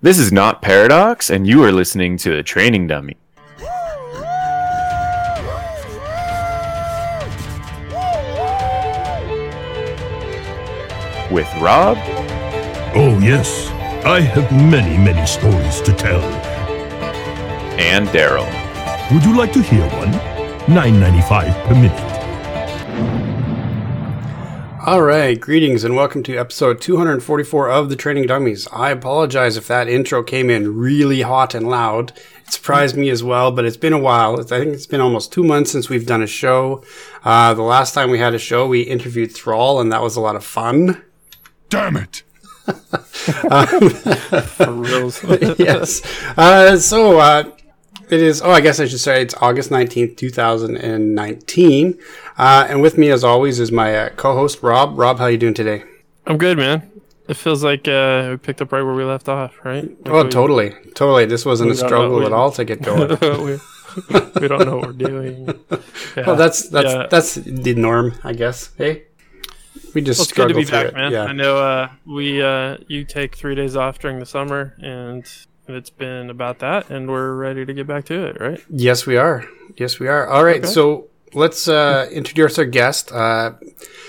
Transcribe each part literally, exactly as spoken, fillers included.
This is Not Paradox, and you are listening to The Training Dummy. With Rob. Oh yes, I have many, many stories to tell. And Daryl. Would you like to hear one? nine ninety-five per minute. All right, greetings and welcome to episode two forty-four of The Training Dummies. I apologize if that intro came in really hot and loud. It surprised me as well, but it's been a while. I think it's been almost two months since we've done a show. Uh, the last time we had a show, we interviewed Thrall, and that was a lot of fun. Damn it. um, For reals. Yes. Uh, so, uh, it is, oh, I guess I should say it's August nineteenth, twenty nineteen. Uh, and with me, as always, is my uh, co-host, Rob. Rob, how are you doing today? I'm good, man. It feels like uh, we picked up right where we left off, right? Like oh, we, totally. Totally. This wasn't a struggle at all to get going. we, we don't know what we're doing. Yeah. Well, that's that's yeah. that's the norm, I guess. Hey? We just well, it's good to be back, it. man. Yeah. I know uh, we uh, you take three days off during the summer, and it's been about that, and we're ready to get back to it, right? Yes, we are. Yes, we are. All right, okay. So let's uh, introduce our guest. Uh,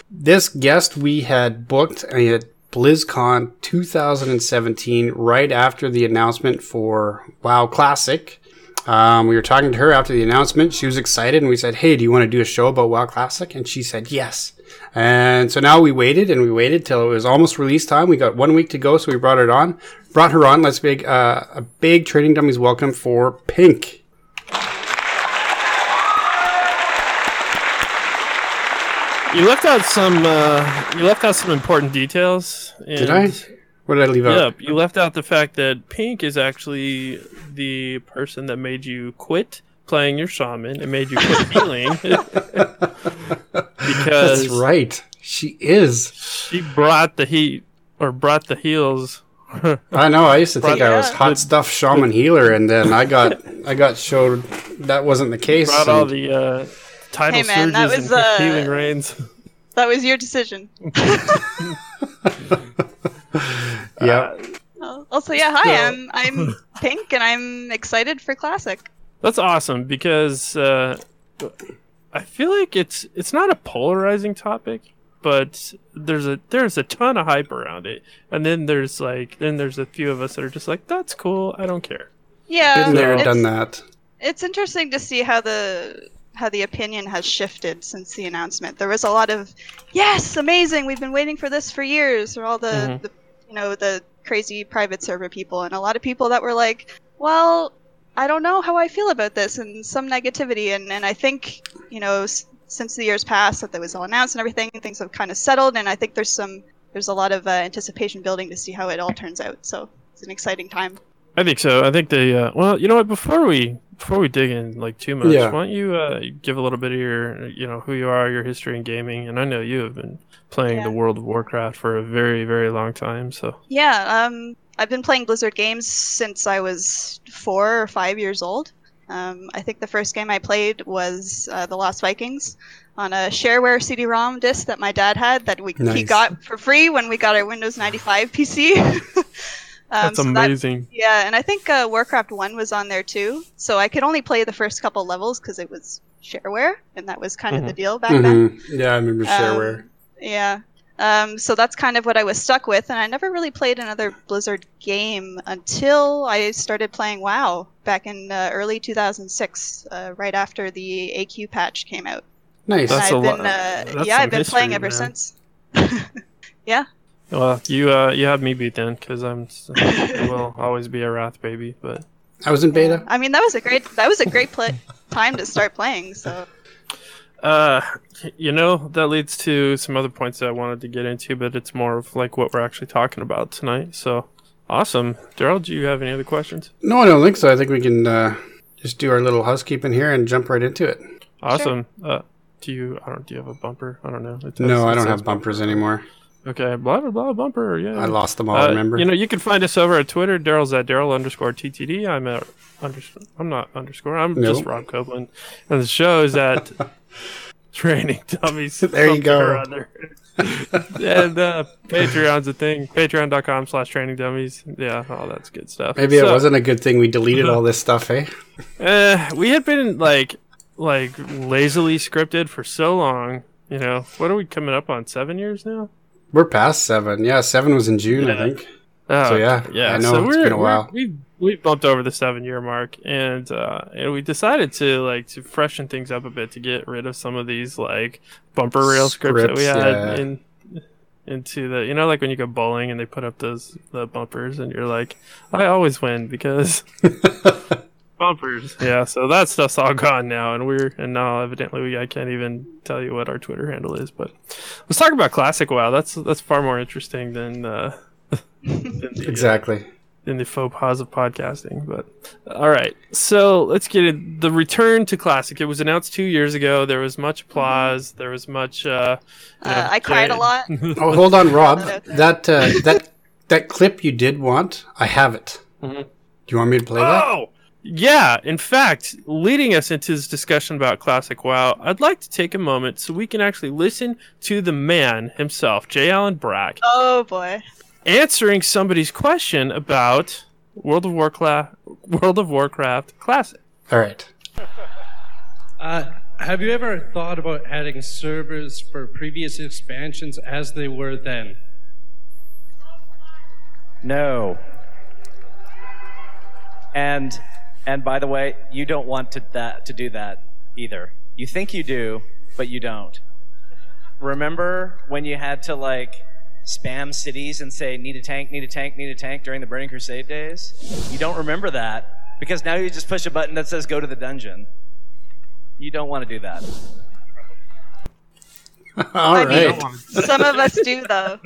this guest we had booked at BlizzCon twenty seventeen, right after the announcement for WoW Classic. Um, we were talking to her after the announcement. She was excited, and we said, hey, do you want to do a show about WoW Classic? And she said, yes. And so now we waited and we waited till it was almost release time. We got one week to go, so we brought it on, brought her on. Let's make uh, a big Training Dummies welcome for Pink. You left out some. Uh, you left out some important details. And did I? What did I leave yeah, out? Yeah, you left out the fact that Pink is actually the person that made you quit playing your shaman and made you quit healing. Because that's right. She is. She brought the heat, or brought the heels. I know. I used to think I was hot stuff shaman healer, and then I got I got showed that wasn't the case. Brought all the uh, tidal hey man, surges that was, and uh, healing rains. That was your decision. Yeah. Uh, also, yeah. Hi, so. I'm I'm Pink, and I'm excited for Classic. That's awesome because. Uh, I feel like it's it's not a polarizing topic, but there's a there's a ton of hype around it, and then there's like then there's a few of us that are just like, that's cool, I don't care. Yeah, been there, done that. It's interesting to see how the how the opinion has shifted since the announcement. There was a lot of yes, amazing, we've been waiting for this for years, or all the, mm-hmm. the you know the crazy private server people, and a lot of people that were like, well, I don't know how I feel about this, and some negativity, and, and I think, you know, s- since the years passed that it was all announced and everything, things have kind of settled, and I think there's some, there's a lot of uh, anticipation building to see how it all turns out, so it's an exciting time. I think so. I think they, uh, well, you know what, before we, before we dig in, like, too much, yeah. why don't you uh, give a little bit of your, you know, who you are, your history in gaming, and I know you have been playing yeah. the World of Warcraft for a very, very long time, so. Yeah, um... I've been playing Blizzard games since I was four or five years old. Um, I think the first game I played was uh, The Lost Vikings on a shareware C D ROM disc that my dad had that we nice. he got for free when we got our Windows ninety-five P C. um, That's so amazing. That, yeah, and I think uh, Warcraft one was on there too. So I could only play the first couple levels because it was shareware, and that was kind mm-hmm. of the deal back mm-hmm. then. Yeah, I remember shareware. Um, yeah. Um, so that's kind of what I was stuck with, and I never really played another Blizzard game until I started playing WoW back in uh, early two thousand six, uh, right after the A Q patch came out. Nice. That's I've a been, lot. Uh, that's yeah, I've been history, playing ever man. since. Yeah. Well, you uh, you had me beat then, because I'm I will always be a Wrath baby, but I was in beta. I mean, that was a great that was a great play- time to start playing. So. Uh, you know, that leads to some other points that I wanted to get into, but it's more of like what we're actually talking about tonight. So, awesome. Daryl, do you have any other questions? No, I don't think so. I think we can uh, just do our little housekeeping here and jump right into it. Awesome. Sure. Uh, do you? I don't. Do you have a bumper? I don't know. It does, no, I don't have bumpers bumper. anymore. Okay, blah blah blah bumper. Yeah, I lost them all. Uh, remember? You know, you can find us over at Twitter. Daryl's at Daryl underscore T T D. I'm at underscore. I'm not underscore. I'm nope. just Rob Copeland, and the show is at training dummies. There you go. And uh, Patreon's a thing. Patreon.com slash training dummies. Yeah, all that's good stuff. Maybe so, it wasn't a good thing we deleted all this stuff, eh? Uh, we had been like like lazily scripted for so long. You know, what are we coming up on? Seven years now? We're past seven. Yeah, seven was in June, yeah. I think. Oh, so yeah, yeah. I know so it's been a while. We we bumped over the seven year mark, and uh, and we decided to like to freshen things up a bit to get rid of some of these like bumper rail scripts, scripts that we had yeah. in into the you know like when you go bowling and they put up those the bumpers and you're like, I always win because. Bumpers, yeah. So that stuff's all gone now, and we're and now evidently we I can't even tell you what our Twitter handle is. But let's talk about Classic WoW. That's that's far more interesting than, uh, than the, exactly uh, than the faux pas of podcasting. But all right, so let's get in the return to Classic. It was announced two years ago. There was much applause. There was much. Uh, you know, uh, I cried a lot. Oh, hold on, Rob. that uh, that that clip you did want. I have it. Mm-hmm. Do you want me to play oh! that? Oh. Yeah, in fact, leading us into this discussion about Classic WoW, I'd like to take a moment so we can actually listen to the man himself, J. Allen Brack. Oh, boy. Answering somebody's question about World of Warcraft, World of Warcraft Classic. All right. uh, have you ever thought about adding servers for previous expansions as they were then? No. And... And by the way, you don't want to that to do that either. You think you do, but you don't. Remember when you had to like spam cities and say need a tank, need a tank, need a tank during the Burning Crusade days? You don't remember that because now you just push a button that says go to the dungeon. You don't want to do that. All I right. Mean, some of us do though.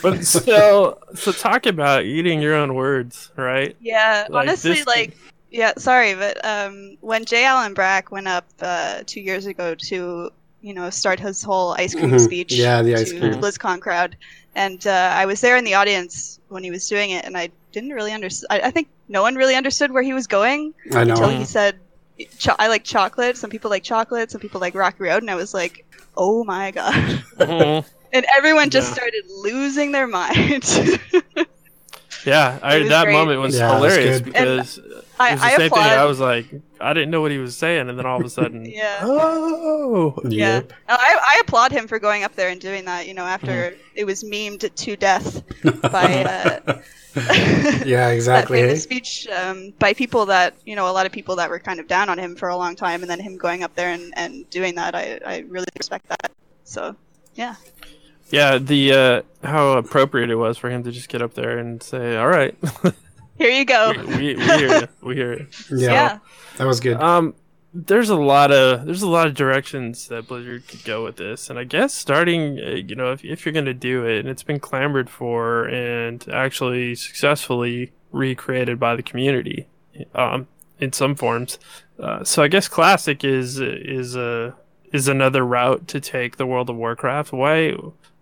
But so so talk about eating your own words, right? Yeah, like honestly this... like Yeah, sorry, but um, when J. Allen Brack went up uh, two years ago to, you know, start his whole ice cream mm-hmm. speech yeah, the ice to cream. BlizzCon crowd, and uh, I was there in the audience when he was doing it, and I didn't really understand. I-, I think no one really understood where he was going I know. until he said, Cho- "I like chocolate." Some people like chocolate. Some people like Rocky Road, and I was like, "Oh my god!" Mm-hmm. And everyone just yeah. started losing their mind. Yeah, I, that great. moment was yeah, hilarious was because and it was I, the I same applaud. thing. I was like, I didn't know what he was saying, and then all of a sudden, yeah. oh, yeah. Yep. I, I applaud him for going up there and doing that. You know, after mm. it was memed to death by uh, yeah, exactly that famous eh? speech um, by people that you know, a lot of people that were kind of down on him for a long time, and then him going up there and, and doing that. I, I really respect that. So yeah. Yeah, the uh, how appropriate it was for him to just get up there and say, "All right, here you go." we, we, we hear you. We hear it. Yeah, yeah, that was good. Um, there's a lot of there's a lot of directions that Blizzard could go with this, and I guess starting, uh, you know, if if you're gonna do it, and it's been clamored for and actually successfully recreated by the community, um, in some forms. Uh, so I guess Classic is is a uh, is another route to take the World of Warcraft. Why?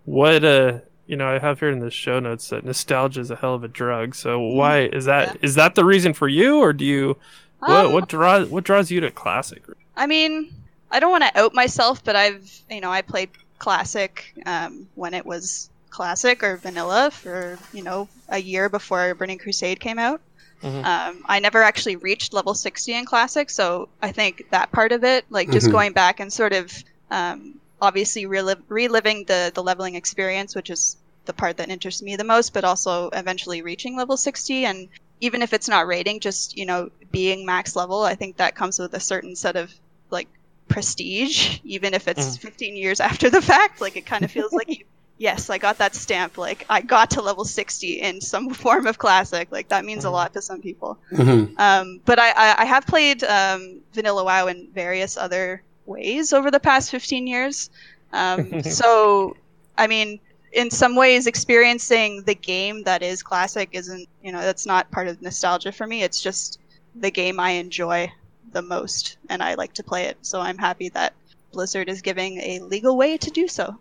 What uh you know I have here in the show notes that nostalgia is a hell of a drug. So why is that? Yeah. Is that the reason for you, or do you? Um, what what draws what draws you to Classic? I mean, I don't want to out myself, but I've you know I played Classic um, when it was Classic or Vanilla for you know a year before Burning Crusade came out. Mm-hmm. Um, I never actually reached level sixty in Classic, so I think that part of it, like just mm-hmm. going back and sort of. Um, Obviously, reliv- reliving the, the leveling experience, which is the part that interests me the most, but also eventually reaching level sixty. And even if it's not raiding, just, you know, being max level, I think that comes with a certain set of, like, prestige, even if it's mm. fifteen years after the fact. Like, it kind of feels like, you, yes, I got that stamp. Like, I got to level sixty in some form of Classic. Like, that means mm. a lot to some people. Mm-hmm. Um, but I, I, I have played um, Vanilla WoW in various other ways over the past fifteen years. Um, so, I mean, in some ways, experiencing the game that is Classic isn't, you know, that's not part of nostalgia for me. It's just the game I enjoy the most, and I like to play it. So I'm happy that Blizzard is giving a legal way to do so.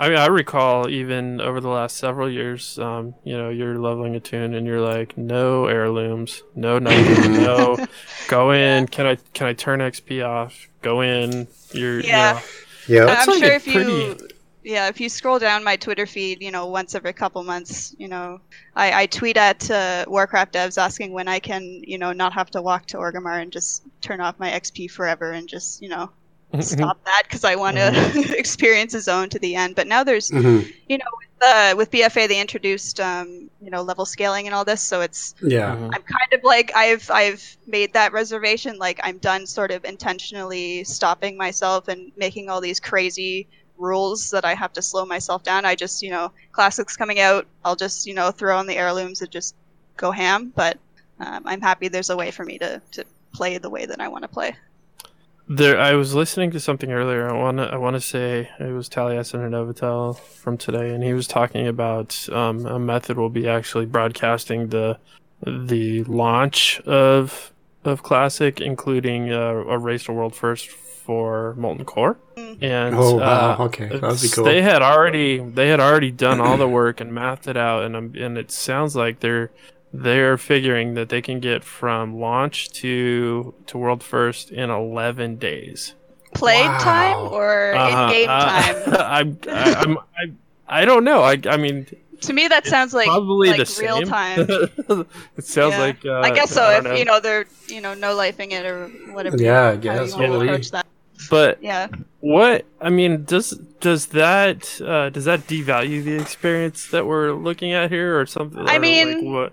I mean, I recall even over the last several years, um, you know, you're leveling a tune and you're like, no heirlooms, no nothing, no. Go in. Yeah. Can I can I turn X P off? Go in. You're yeah. You know, yeah. I'm like sure if pretty... you yeah if you scroll down my Twitter feed, you know, once every couple months, you know, I, I tweet at uh, Warcraft devs asking when I can, you know, not have to walk to Orgrimmar and just turn off my X P forever and just, you know. Stop that because I want to mm-hmm. experience a zone to the end. But now there's, mm-hmm. you know, with, uh, with B F A they introduced, um, you know, level scaling and all this. So it's, yeah, I'm kind of like I've I've made that reservation. Like I'm done sort of intentionally stopping myself and making all these crazy rules that I have to slow myself down. I just, you know, Classic's coming out. I'll just, you know, throw in the heirlooms and just go ham. But um, I'm happy there's a way for me to, to play the way that I want to play. There, I was listening to something earlier. I want to I want to say it was Taliesin or Novotel from today, and he was talking about um, a method will be actually broadcasting the the launch of of Classic, including uh, a race to world first for Molten Core. And oh, wow. uh, okay, that would be cool. They had already they had already done all the work and mapped it out, and um, and it sounds like they're. They're figuring that they can get from launch to to world first in eleven days. Play wow. time or uh, in game uh, time? I, I, I'm, I I don't know. I I mean, to me that sounds like probably like the real same. Time. It sounds yeah. like uh, I guess so. I if know. you know they're you know no lifing it or whatever. Yeah, I guess. You want to approach that. But yeah. What I mean does does that uh, does that devalue the experience that we're looking at here or something? I or mean, like what?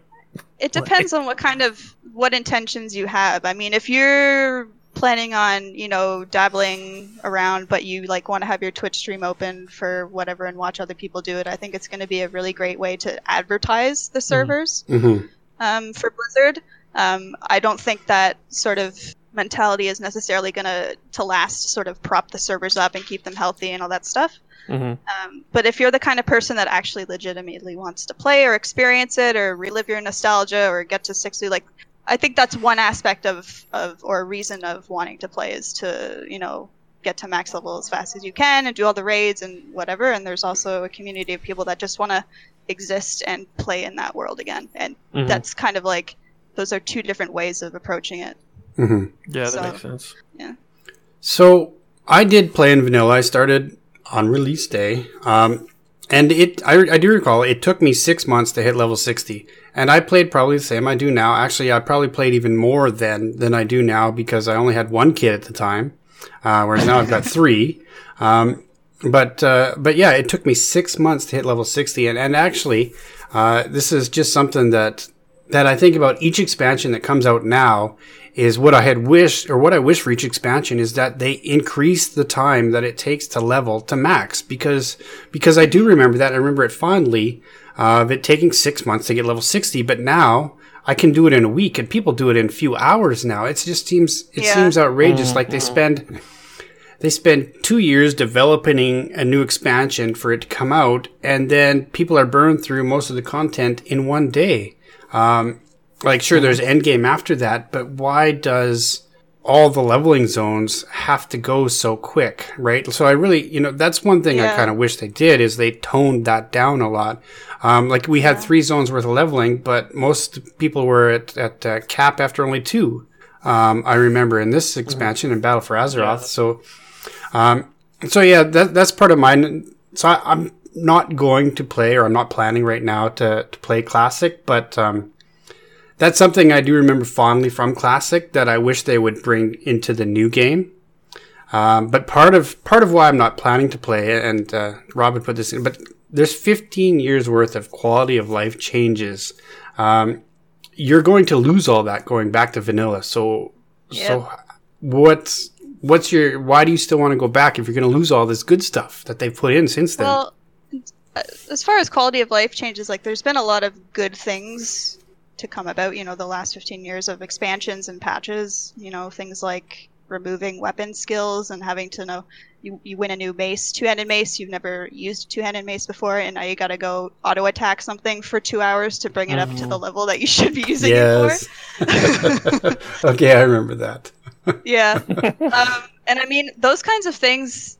It depends on what kind of what intentions you have. I mean, if you're planning on, you know, dabbling around, but you like want to have your Twitch stream open for whatever and watch other people do it, I think it's going to be a really great way to advertise the servers mm-hmm. um, for Blizzard. Um, I don't think that sort of mentality is necessarily going to to last. Sort of prop the servers up and keep them healthy and all that stuff. Mm-hmm. Um, but if you're the kind of person that actually legitimately wants to play or experience it or relive your nostalgia or get to sixty, like I think that's one aspect of, of or reason of wanting to play is to, you know, get to max level as fast as you can and do all the raids and whatever. And there's also a community of people that just want to exist and play in that world again. And mm-hmm. that's kind of like those are two different ways of approaching it. Mm-hmm. Yeah, that so, makes sense. Yeah. So I did play in vanilla. I started on release day, um, and it I, I do recall it took me six months to hit level sixty, and I played probably the same I do now. Actually, I probably played even more then than I do now because I only had one kid at the time, uh, whereas now I've got three. Um, but uh, but yeah, it took me six months to hit level sixty, and and actually, uh, this is just something that that I think about each expansion that comes out now. Is what I had wished, or what I wish for each expansion, is that they increase the time that it takes to level to max. Because because I do remember that. I remember it fondly uh, of it taking six months to get level sixty. But now I can do it in a week, and people do it in a few hours now. It just seems it yeah. seems outrageous. Mm-hmm. Like they spend they spend two years developing a new expansion for it to come out, and then people are burned through most of the content in one day. Um, Like, sure, there's endgame after that, but why does all the leveling zones have to go so quick, right? So I really, you know, that's one thing yeah. I kind of wish they did is they toned that down a lot. Um, like, we had yeah. three zones worth of leveling, but most people were at, at uh, cap after only two, um, I remember, in this expansion mm-hmm. in Battle for Azeroth. Yeah. So, um, so yeah, that, that's part of mine. So I, I'm not going to play, or I'm not planning right now to, to play Classic, but... Um, that's something I do remember fondly from Classic that I wish they would bring into the new game. Um, but part of part of why I'm not planning to play, and uh, Robin put this in, but there's fifteen years worth of quality of life changes. Um, you're going to lose all that going back to vanilla. So, yeah. so what's what's your? Why do you still want to go back if you're going to lose all this good stuff that they've put in since then? Well, as far as quality of life changes, like there's been a lot of good things to come about, you know, the last fifteen years of expansions and patches, you know, things like removing weapon skills and having to know you, you win a new mace, two-handed mace, you've never used two-handed mace before, and now you gotta go auto attack something for two hours to bring it mm-hmm. up to the level that you should be using yes. it for. Okay, I remember that. Yeah. Um, and I mean, those kinds of things,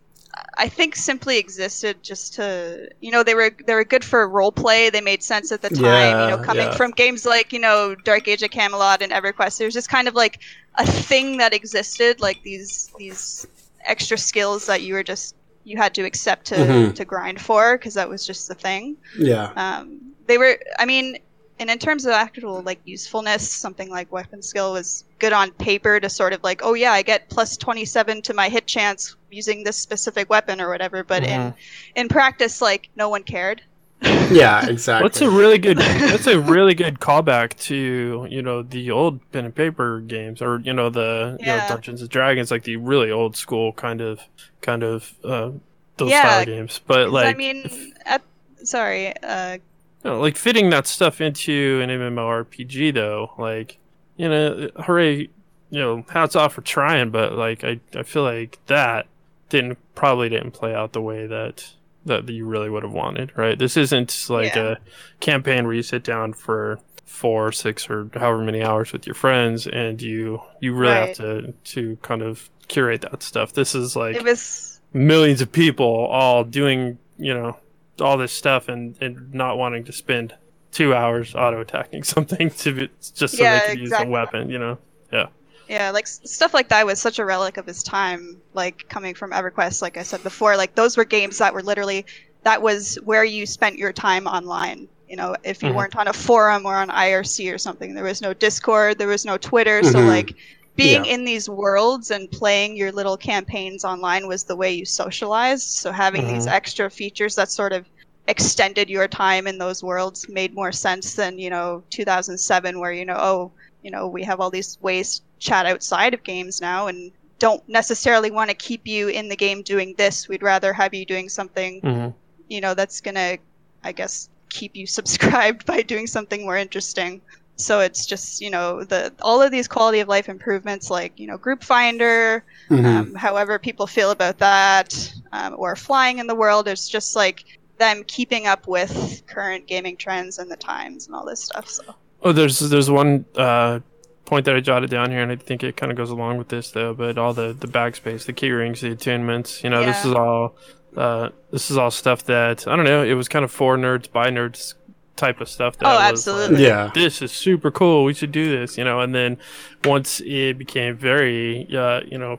I think simply existed just to, you know, they were they were good for role play. They made sense at the time, yeah, you know, coming yeah. from games like, you know, Dark Age of Camelot and EverQuest. There's just kind of like a thing that existed, like these these extra skills that you were just you had to accept to mm-hmm. to grind for because that was just the thing. Yeah. Um, they were. I mean. And in terms of actual, like, usefulness, something like weapon skill was good on paper to sort of like, oh yeah, I get plus twenty-seven to my hit chance using this specific weapon or whatever. But mm-hmm. in in practice, like, no one cared. Yeah, exactly. That's a really good. That's a really good callback to, you know, the old pen and paper games, or, you know, the yeah. you know, Dungeons and Dragons, like the really old school kind of kind of uh, those yeah, style games. But like, I mean, if... at, sorry. Uh, No, like fitting that stuff into an MMORPG, though, like, you know, hooray, you know, hats off for trying, but like, I, I feel like that didn't probably didn't play out the way that that you really would have wanted, right? This isn't like yeah. a campaign where you sit down for four, six, or however many hours with your friends, and you you really right. have to to kind of curate that stuff. This is like it was... millions of people all doing, you know, all this stuff and, and not wanting to spend two hours auto attacking something to be, just so yeah, they could exactly. use a weapon, you know? Yeah. Yeah, like stuff like that was such a relic of his time, like coming from EverQuest, like I said before, like those were games that were literally, that was where you spent your time online. You know, if you mm-hmm. weren't on a forum or on I R C or something, there was no Discord, there was no Twitter. Mm-hmm. So like being yeah. in these worlds and playing your little campaigns online was the way you socialized. So having mm-hmm. these extra features that sort of extended your time in those worlds made more sense than, you know, two thousand seven, where, you know, oh, you know, we have all these ways to chat outside of games now and don't necessarily want to keep you in the game doing this. We'd rather have you doing something, mm-hmm. you know, that's going to, I guess, keep you subscribed by doing something more interesting. So it's just, you know, the all of these quality of life improvements, like, you know, Group Finder, mm-hmm. um, however people feel about that, um, or flying in the world, it's just like them keeping up with current gaming trends and the times and all this stuff. So. Oh, there's there's one uh, point that I jotted down here, and I think it kind of goes along with this though. But all the the bag space, the key rings, the attunements, you know, yeah. this is all uh, this is all stuff that I don't know. It was kind of for nerds by nerds. Type of stuff that oh, absolutely. Was like, yeah. this is super cool, we should do this, you know, and then once it became very, uh, you know,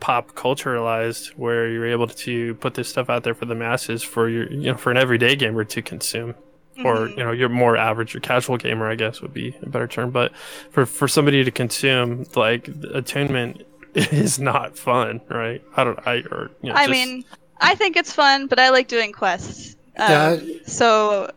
pop culturalized, where you're able to put this stuff out there for the masses, for your, you know, for an everyday gamer to consume, mm-hmm. or, you know, your more average or casual gamer, I guess would be a better term, but for, for somebody to consume, like, attunement is not fun, right? I don't, I, or, you know, I just, mean, I think it's fun, but I like doing quests. Um, that... So...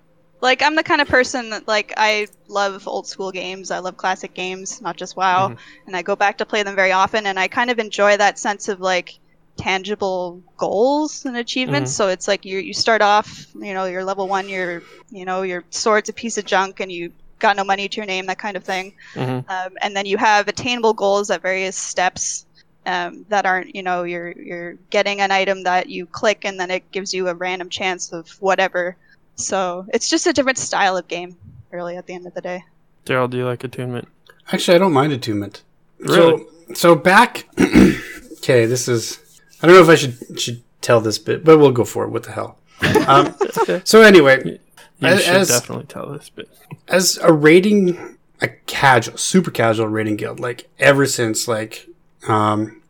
Like, I'm the kind of person that, like, I love old school games. I love classic games, not just WoW. Mm-hmm. And I go back to play them very often. And I kind of enjoy that sense of, like, tangible goals and achievements. Mm-hmm. So it's like you you start off, you know, you're level one, you're, you know, your sword's a piece of junk and you got no money to your name, that kind of thing. Mm-hmm. Um, and then you have attainable goals at various steps. Um, that aren't, you know, you're you're getting an item that you click and then it gives you a random chance of whatever. So it's just a different style of game, really, at the end of the day. Daryl, do you like attunement? Actually, I don't mind attunement. Really? So, so back... okay, this is... I don't know if I should should tell this bit, but we'll go for it. What the hell? Um, okay. So anyway... You as, should as, definitely tell this bit. As a raiding... A casual, super casual raiding guild, like, ever since, like... Um,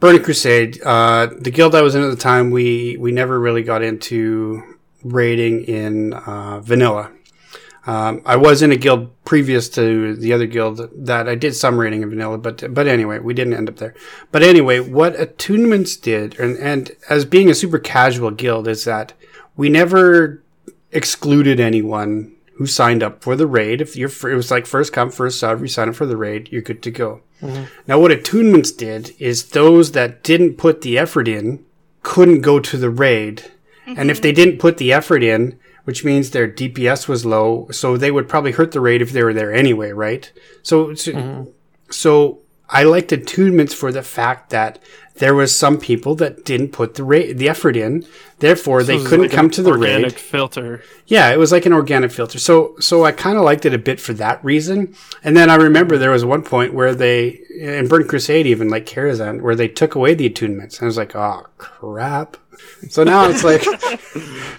Burning Crusade, uh, the guild I was in at the time, we, we never really got into... raiding in uh, vanilla. Um, I was in a guild previous to the other guild that I did some raiding in vanilla, but but anyway, we didn't end up there. But anyway, what attunements did, and, and as being a super casual guild, is that we never excluded anyone who signed up for the raid. If you're, it was like first come, first serve. You sign up for the raid, you're good to go. Mm-hmm. Now, what attunements did is those that didn't put the effort in couldn't go to the raid. And if they didn't put the effort in, which means their D P S was low, so they would probably hurt the raid if they were there anyway, right? So, so, mm-hmm. so I liked attunements for the fact that there was some people that didn't put the ra- the effort in, therefore so they couldn't like come to the raid. Organic filter. Yeah, it was like an organic filter. So so I kind of liked it a bit for that reason. And then I remember there was one point where they, in Burning Crusade even, like Karazhan, where they took away the attunements. And I was like, oh, crap. So now it's like,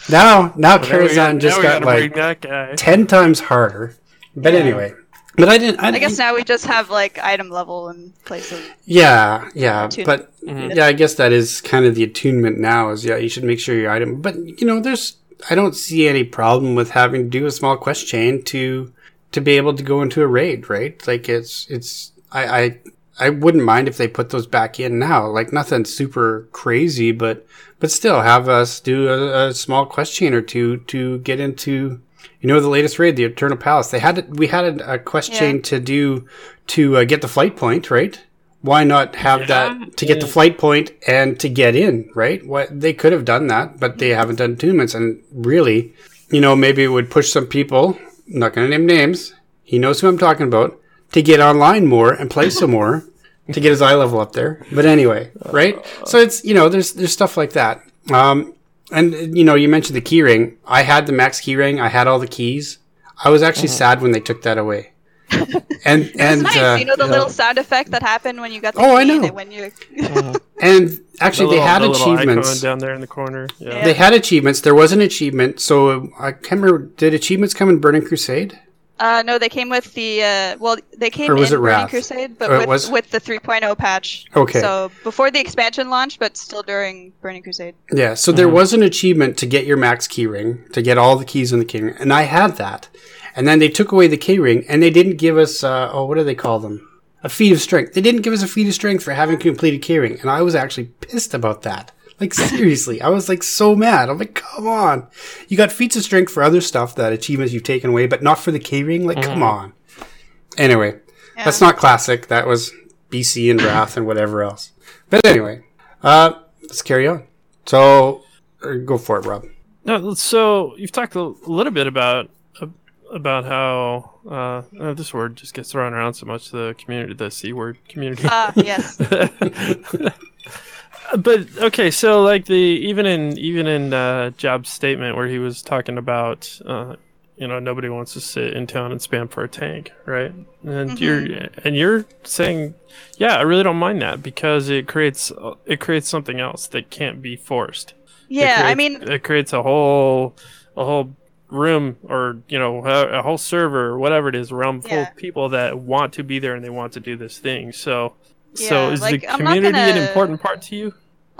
now now well, Karazhan just got like ten times harder. But yeah. anyway. But I didn't. I, I guess now we just have like item level in place of. Yeah, yeah, attunement. But mm-hmm. yeah, I guess that is kind of the attunement now. Is yeah, you should make sure your item. But you know, there's I don't see any problem with having to do a small quest chain to to be able to go into a raid, right? Like it's it's I I, I wouldn't mind if they put those back in now. Like nothing super crazy, but but still have us do a, a small quest chain or two to get into. You know, the latest raid, the Eternal Palace, they had we had a quest yeah. chain to do to uh, get the flight point, right? Why not have yeah. that to get yeah. the flight point and to get in, right? What they could have done that, but they haven't done attunements. And really, you know, maybe it would push some people, I'm not going to name names, he knows who I'm talking about, to get online more and play some more to get his eye level up there. But anyway, right? So it's, you know, there's there's stuff like that. Um And, you know, you mentioned the key ring. I had the max key ring. I had all the keys. I was actually mm-hmm. sad when they took that away. And it and nice. uh, you know the yeah. little sound effect that happened when you got the oh, key I know. And when you uh, and actually the little, they had the achievements icon down there in the corner. Yeah. Yeah. They had achievements. There was an achievement. So I can't remember. Did achievements come in Burning Crusade? Uh, no, they came with the uh, well, they came in Burning Crusade, but oh, with, with the three point oh patch. Okay. So before the expansion launch, but still during Burning Crusade. Yeah. So mm-hmm. there was an achievement to get your max keyring, to get all the keys in the keyring, and I had that. And then they took away the keyring, and they didn't give us uh, oh, what do they call them? A feat of strength. They didn't give us a feat of strength for having completed keyring, and I was actually pissed about that. Like, seriously, I was, like, so mad. I'm like, come on. You got feats of strength for other stuff, that achievements you've taken away, but not for the K-ring? Like, mm-hmm. come on. Anyway, yeah. that's not classic. That was B C and Wrath and whatever else. But anyway, uh, let's carry on. So, go for it, Rob. No, so, you've talked a little bit about about how uh, oh, this word just gets thrown around so much, the community, the C-word community. Ah, uh, yes. But okay, so like the even in even in uh, Job's statement where he was talking about uh, you know nobody wants to sit in town and spam for a tank, right? And mm-hmm. you're and you're saying, yeah, I really don't mind that because it creates it creates something else that can't be forced. Yeah, creates, I mean, it creates a whole a whole room or you know a, a whole server or whatever it is, realm full yeah. of people that want to be there and they want to do this thing. So yeah, so is like, the community gonna... an important part to you?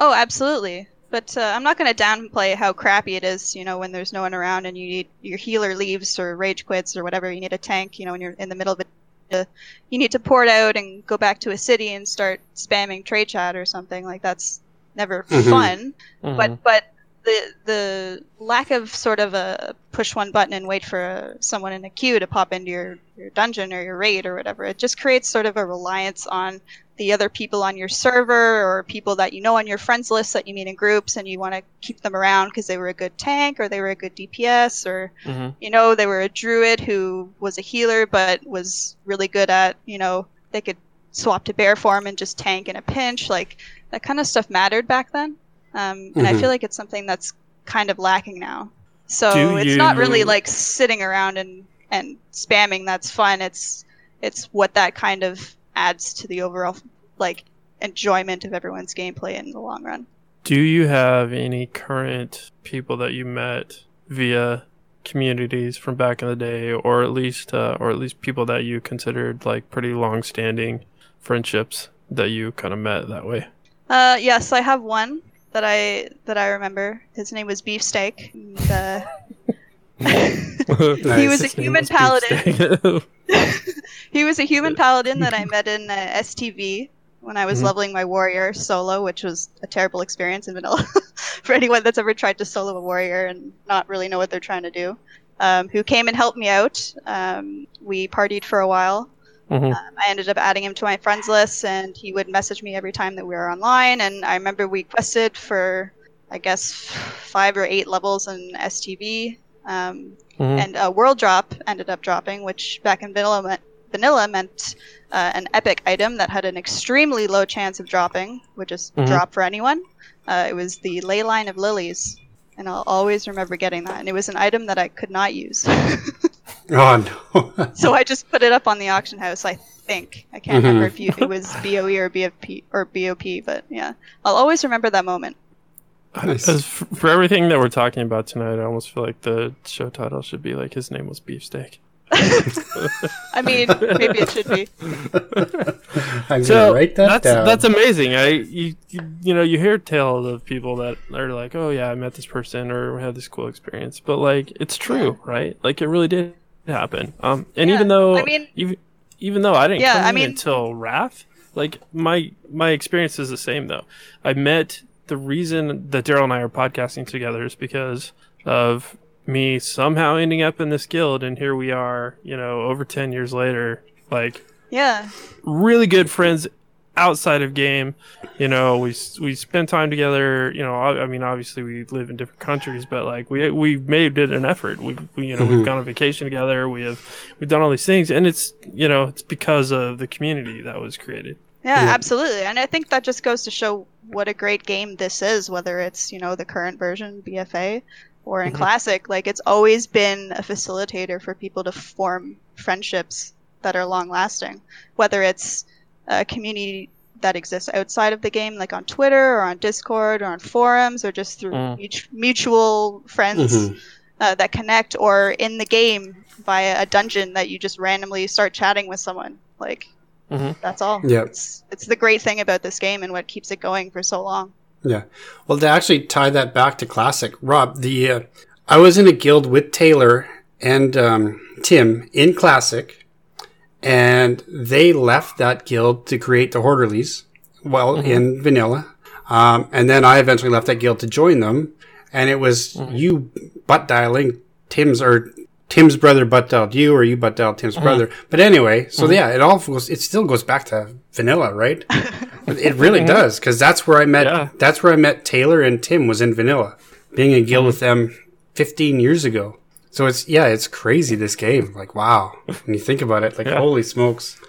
Oh, absolutely. But uh, I'm not going to downplay how crappy it is, you know, when there's no one around and you need your healer leaves or rage quits or whatever. You need a tank, you know, when you're in the middle of it. Uh, you need to port out and go back to a city and start spamming trade chat or something. Like, that's never mm-hmm. fun. Mm-hmm. But but the the lack of sort of a push one button and wait for uh, someone in a queue to pop into your, your dungeon or your raid or whatever, it just creates sort of a reliance on the other people on your server or people that you know on your friends list that you meet in groups and you want to keep them around because they were a good tank or they were a good D P S or, mm-hmm. you know, they were a druid who was a healer but was really good at, you know, they could swap to bear form and just tank in a pinch. Like, that kind of stuff mattered back then. Um, and mm-hmm. I feel like it's something that's kind of lacking now. So Do it's you... not really like sitting around and, and spamming that's fun. It's It's what that kind of adds to the overall like enjoyment of everyone's gameplay in the long run. Do you have any current people that you met via communities from back in the day, or at least, uh, or at least people that you considered like pretty long-standing friendships that you kind of met that way? Uh, yes, I have one that I that I remember. His name was Beefsteak. And, uh, he was a human paladin. He was a human paladin that I met in uh, S T V when I was mm-hmm. leveling my warrior solo, which was a terrible experience in vanilla for anyone that's ever tried to solo a warrior and not really know what they're trying to do. Um, who came and helped me out. Um, we partied for a while. Mm-hmm. Um, I ended up adding him to my friends list, and he would message me every time that we were online. And I remember we quested for, I guess, five or eight levels in S T V. Um, mm-hmm. And a world drop ended up dropping, which back in vanilla meant vanilla meant uh, an epic item that had an extremely low chance of dropping, would just mm-hmm. drop for anyone. Uh, it was the Ley Line of Lilies, and I'll always remember getting that. And it was an item that I could not use. Oh, no. So I just put it up on the auction house, I think. I can't mm-hmm. remember if you, it was B O E or B F P or B O P, but yeah. I'll always remember that moment. Nice. As for, for everything that we're talking about tonight, I almost feel like the show title should be like, his name was Beefsteak. I mean, maybe it should be. I'm so gonna write that that's, down. That's amazing. I you, you you know you hear tales of people that are like, oh yeah, I met this person or had this cool experience, but like it's true, right? Like it really did happen. Um, and yeah, even though I mean, even, even though I didn't yeah, come I mean, until Wrath, like my my experience is the same though. I met the reason that Daryl and I are podcasting together is because of me somehow ending up in this guild, and here we are, you know, over ten years later, like, yeah, really good friends outside of game. You know, we we spend time together, you know, I, I mean, obviously we live in different countries, but like we we made it an effort. We, we you know, mm-hmm. we've gone on vacation together. We have we've done all these things, and it's, you know, it's because of the community that was created. Yeah, yeah, absolutely. And I think that just goes to show what a great game this is, whether it's, you know, the current version, B F A, or in mm-hmm. Classic. Like, it's always been a facilitator for people to form friendships that are long-lasting, whether it's a community that exists outside of the game, like on Twitter or on Discord or on forums, or just through mm. mutual friends mm-hmm. uh, that connect, or in the game via a dungeon that you just randomly start chatting with someone. Like, mm-hmm. that's all. Yeah. It's, it's the great thing about this game and what keeps it going for so long. Yeah. Well, to actually tie that back to Classic, Rob, the uh, I was in a guild with Taylor and um, Tim in Classic, and they left that guild to create the Hoarderlies, well, mm-hmm. in Vanilla. Um, and then I eventually left that guild to join them, and it was mm-hmm. you butt-dialing Tim's, or Tim's brother butt-dialed you, or you butt-dialed Tim's mm-hmm. brother. But anyway, so mm-hmm. yeah, it all goes, it still goes back to Vanilla, right? It really does, because that's where I met. Yeah. That's where I met Taylor and Tim, was in Vanilla, being in guild mm-hmm. with them fifteen years ago. So it's yeah, it's crazy, this game. Like, wow, when you think about it, like yeah. holy smokes,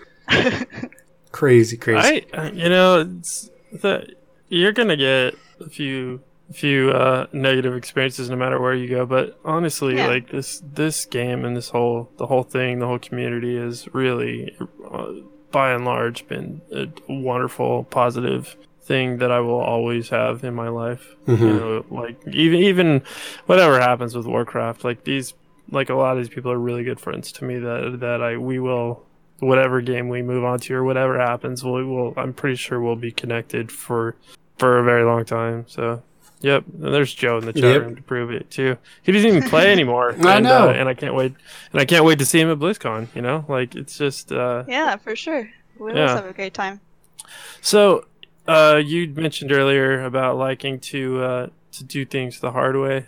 crazy, crazy. I, you know, it's the, you're gonna get a few few uh, negative experiences no matter where you go. But honestly, yeah. like this this game and this whole the whole thing, the whole community is really. Uh, by and large, been a wonderful, positive thing that I will always have in my life. Mm-hmm. You know, like even even whatever happens with Warcraft, like these, like a lot of these people are really good friends to me. That that I we will, whatever game we move on to or whatever happens, we will. I'm pretty sure we'll be connected for for a very long time. So, yep. And there's Joe in the chat yep. room to prove it too. He doesn't even play anymore. I and, know, uh, and I can't wait. And I can't wait to see him at BlizzCon. You know, like it's just. Uh, yeah, for sure. We yeah. always have a great time. So, uh, you mentioned earlier about liking to uh, to do things the hard way,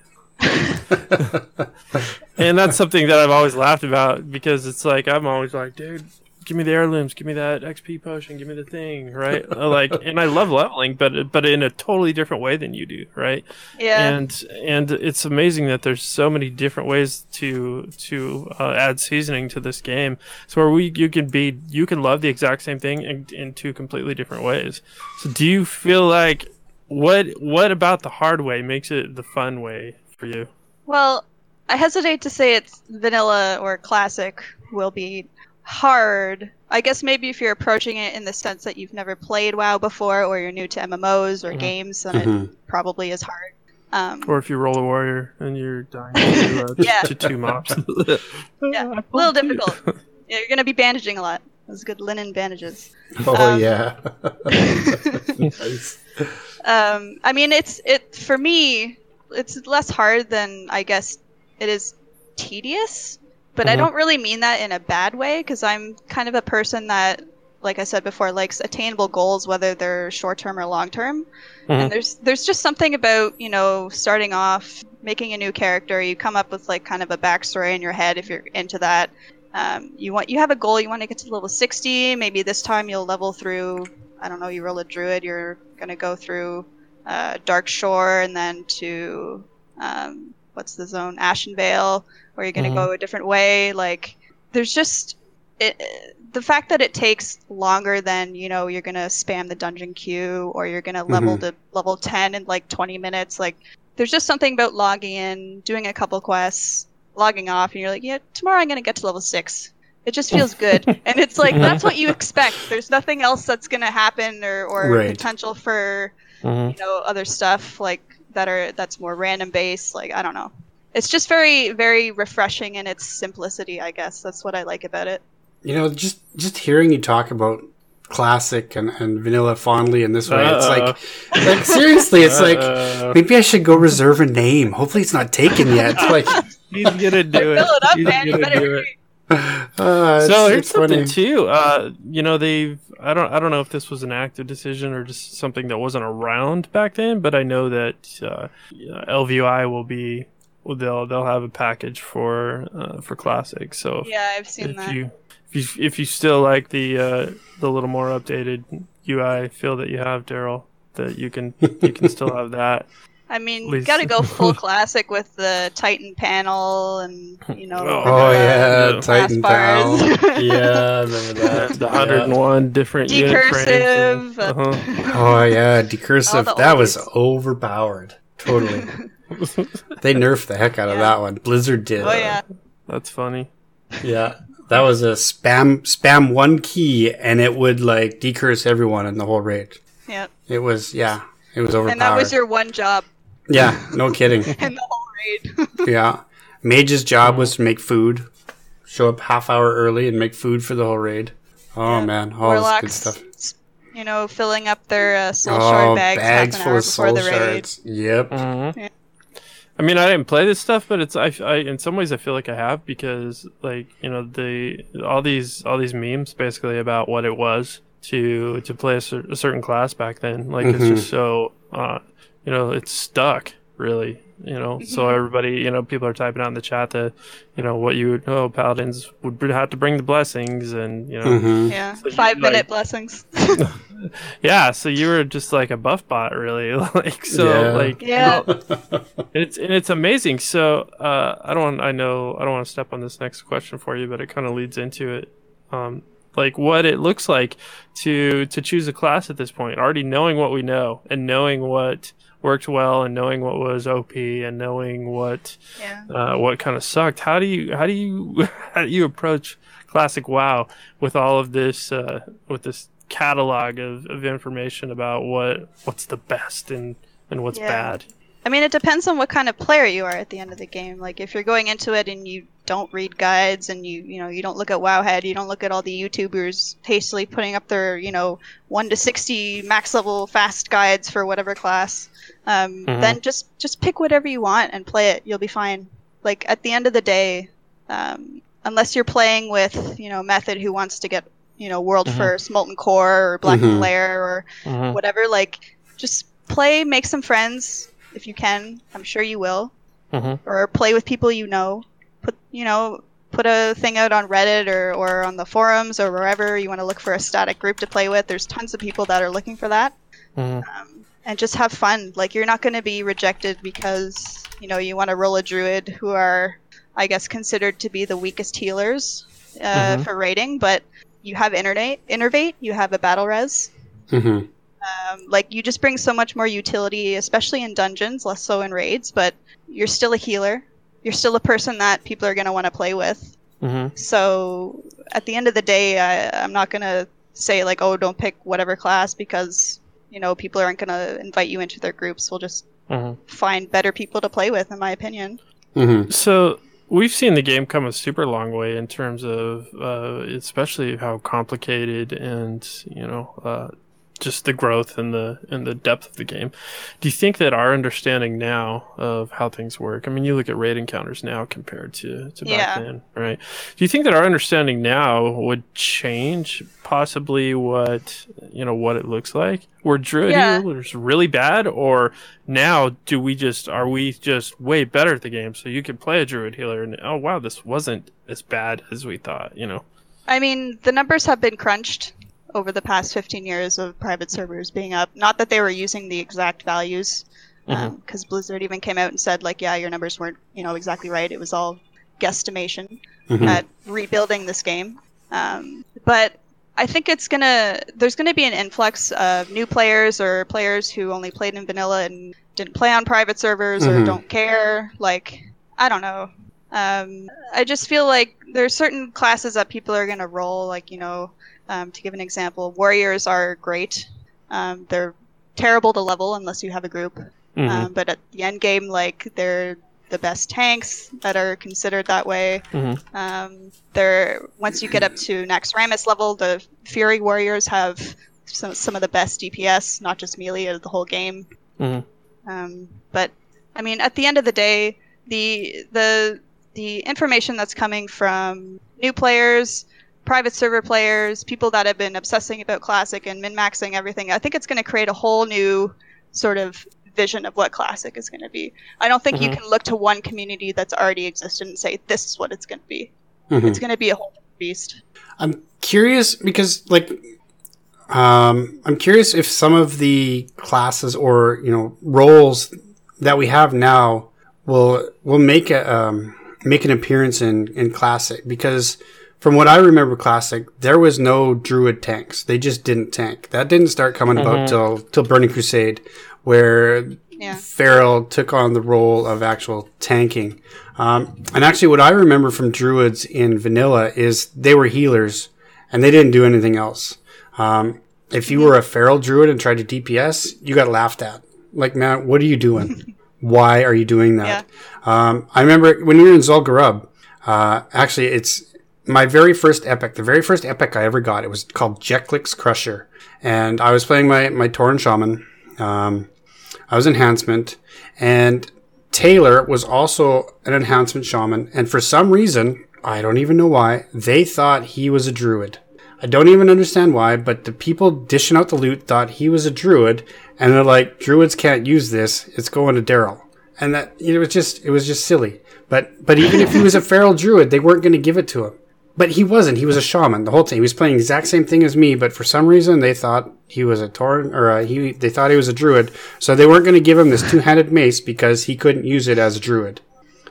and that's something that I've always laughed about, because it's like I'm always like, dude, give me the heirlooms, give me that X P potion, give me the thing, right? Like, and I love leveling, but but in a totally different way than you do, right? Yeah. And and it's amazing that there's so many different ways to to uh, add seasoning to this game. So where we you can be you can love the exact same thing in, in two completely different ways. So do you feel like what what about the hard way makes it the fun way for you? Well, I hesitate to say it's vanilla or classic will be hard. I guess maybe if you're approaching it in the sense that you've never played WoW before, or you're new to M M Os or mm-hmm. games, then mm-hmm. it probably is hard. Um, or if you roll a warrior and you're dying to, uh, yeah. to two mobs. Yeah, a little difficult. Yeah, you're going to be bandaging a lot. Those good linen bandages. Oh, um, yeah. Nice. um, I mean, it's it for me, it's less hard than I guess it is tedious. But mm-hmm. I don't really mean that in a bad way, because I'm kind of a person that, like I said before, likes attainable goals, whether they're short-term or long-term. Mm-hmm. And there's there's just something about, you know, starting off, making a new character, you come up with, like, kind of a backstory in your head if you're into that. Um, you want you have a goal, you want to get to level sixty, maybe this time you'll level through, I don't know, you roll a druid, you're going to go through uh, Dark Shore, and then to... Um, what's the zone? Ashenvale, where you're going to mm-hmm. go a different way. Like, there's just it, the fact that it takes longer than, you know, you're going to spam the dungeon queue or you're going to level mm-hmm. to level ten in like twenty minutes, like there's just something about logging in, doing a couple quests, logging off, and you're like, yeah, tomorrow I'm going to get to level six. It just feels good. And it's like, that's what you expect. There's nothing else that's going to happen or, or right. potential for, mm-hmm. you know, other stuff like that are, that's more random based. Like, I don't know. It's just very, very refreshing in its simplicity, I guess. That's what I like about it. You know, just, just hearing you talk about Classic and, and vanilla fondly in this way, uh-oh. It's like, like seriously, it's uh-oh. Like, maybe I should go reserve a name. Hopefully it's not taken yet. Like, he's going to do it. Fill it up, he's man. You better do it. Uh, it's, so here's it's something funny. Too. Uh, you know, they've I don't I don't know if this was an active decision or just something that wasn't around back then, but I know that uh, L V I will be they'll they'll have a package for uh, for Classic. So yeah, I've seen if that. You, if you if you still like the uh, the little more updated U I feel that you have, Daryl, that you can you can still have that. I mean, you gotta go full Classic with the Titan panel and, you know... Oh, yeah, the Titan panel. Yeah, I remember that. The one hundred and one yeah. different Decursive. Unit frames. And, uh-huh. Oh, yeah, Decursive. That was overpowered. Totally. They nerfed the heck out yeah. of that one. Blizzard did. Oh, yeah. That's funny. Yeah. That was a spam spam one key, and it would, like, decurse everyone in the whole raid. Yeah. It was, yeah, it was overpowered. And that was your one job. Yeah, no kidding. And the whole raid. Yeah. Mage's job was to make food. Show up half hour early and make food for the whole raid. Oh, yeah. Man. All Warlocks, this good stuff. You know, filling up their uh, soul oh, shard bags, bags half an hour before the raid. Shards. Yep. Mm-hmm. Yeah. I mean, I didn't play this stuff, but it's I, I in some ways I feel like I have because, like, you know, the all these all these memes basically about what it was to to play a, cer- a certain class back then. Like, mm-hmm. it's just so... Uh, you know, it's stuck, really, you know, so everybody, you know, people are typing out in the chat that, you know, what you would, oh, paladins would have to bring the blessings and, you know. Mm-hmm. Yeah, so five-minute like, blessings. Yeah, so you were just like a buff bot, really, like, so, yeah. like, yeah. it's and it's amazing, so uh, I don't, I know, I don't want to step on this next question for you, but it kind of leads into it, um, like what it looks like to to choose a class at this point, already knowing what we know and knowing what worked well and knowing what was O P and knowing what yeah. uh, what kind of sucked. How do you how do you how do you approach Classic WoW with all of this uh, with this catalog of, of information about what what's the best and, and what's yeah. bad? I mean, it depends on what kind of player you are at the end of the game. Like, if you're going into it and you don't read guides and you, you know, you don't look at WoWhead, you don't look at all the YouTubers hastily putting up their, you know, one to sixty max level fast guides for whatever class, um, mm-hmm. then just, just pick whatever you want and play it. You'll be fine. Like, at the end of the day, um, unless you're playing with, you know, Method who wants to get, you know, World mm-hmm. First, Molten Core, or Black mm-hmm. Lair, or mm-hmm. whatever, like, just play, make some friends. If you can, I'm sure you will. Mm-hmm. Or play with people you know. Put you know, put a thing out on Reddit or, or on the forums or wherever you want to look for a static group to play with. There's tons of people that are looking for that. Mm-hmm. Um, and just have fun. Like, you're not going to be rejected because, you know, you want to roll a druid who are, I guess, considered to be the weakest healers uh, mm-hmm. for raiding. But you have innervate, innervate, you have a battle res. Mm-hmm. Um, like, you just bring so much more utility, especially in dungeons, less so in raids, but you're still a healer. You're still a person that people are going to want to play with. Mm-hmm. So, at the end of the day, I, I'm not going to say, like, oh, don't pick whatever class because, you know, people aren't going to invite you into their groups. We'll just mm-hmm. find better people to play with, in my opinion. Mm-hmm. So... We've seen the game come a super long way in terms of, uh, especially how complicated and, you know... Uh, just the growth and the and the depth of the game. Do you think that our understanding now of how things work, I mean, you look at raid encounters now compared to, to back yeah. then, right? Do you think that our understanding now would change possibly what, you know, what it looks like? Were druid yeah. healers really bad, or now do we just, are we just way better at the game? So you could play a druid healer and, oh, wow, this wasn't as bad as we thought, you know? I mean, the numbers have been crunched over the past fifteen years of private servers being up. Not that they were using the exact values, because um, mm-hmm. Blizzard even came out and said, like, yeah, your numbers weren't, you know, exactly right. It was all guesstimation mm-hmm. at rebuilding this game. Um, but I think it's gonna there's gonna be an influx of new players or players who only played in vanilla and didn't play on private servers mm-hmm. or don't care. Like, I don't know. Um, I just feel like there's certain classes that people are gonna roll. Like, you know, um, to give an example, warriors are great. Um, they're terrible to level unless you have a group. Mm-hmm. Um, but at the end game, like, they're the best tanks that are considered that way. Mm-hmm. Um, they're once you get up to Naxxramas level, the Fury Warriors have some some of the best D P S, not just melee, of the whole game. Mm-hmm. Um, but I mean, at the end of the day, the the the information that's coming from new players, private server players, people that have been obsessing about Classic and min-maxing everything, I think it's going to create a whole new sort of vision of what Classic is going to be. I don't think mm-hmm. you can look to one community that's already existed and say, this is what it's going to be. Mm-hmm. It's going to be a whole beast. I'm curious because, like, um, I'm curious if some of the classes or, you know, roles that we have now will will make a um, make an appearance in, in Classic, because from what I remember Classic, there was no druid tanks. They just didn't tank. That didn't start coming mm-hmm. about till till Burning Crusade, where yeah. Feral took on the role of actual tanking. Um, and actually what I remember from druids in vanilla is they were healers and they didn't do anything else. Um, if you were a feral druid and tried to D P S, you got laughed at. Like, man, what are you doing? Why are you doing that? Yeah. Um, I remember when we were in Zul'Gurub, uh, actually it's, my very first epic, the very first epic I ever got, it was called Jeklik's Crusher. And I was playing my, my Tauren Shaman. Um, I was enhancement. And Taylor was also an enhancement shaman. And for some reason, I don't even know why, they thought he was a druid. I don't even understand why, but the people dishing out the loot thought he was a druid. And they're like, druids can't use this. It's going to Daryl. And that, it was just, it was just silly. But, but even if he was a feral druid, they weren't going to give it to him. But he wasn't. He was a shaman the whole time. He was playing the exact same thing as me, but for some reason they thought he was a Tauren, or a, he. They thought he was a druid, so they weren't going to give him this two-handed mace because he couldn't use it as a druid.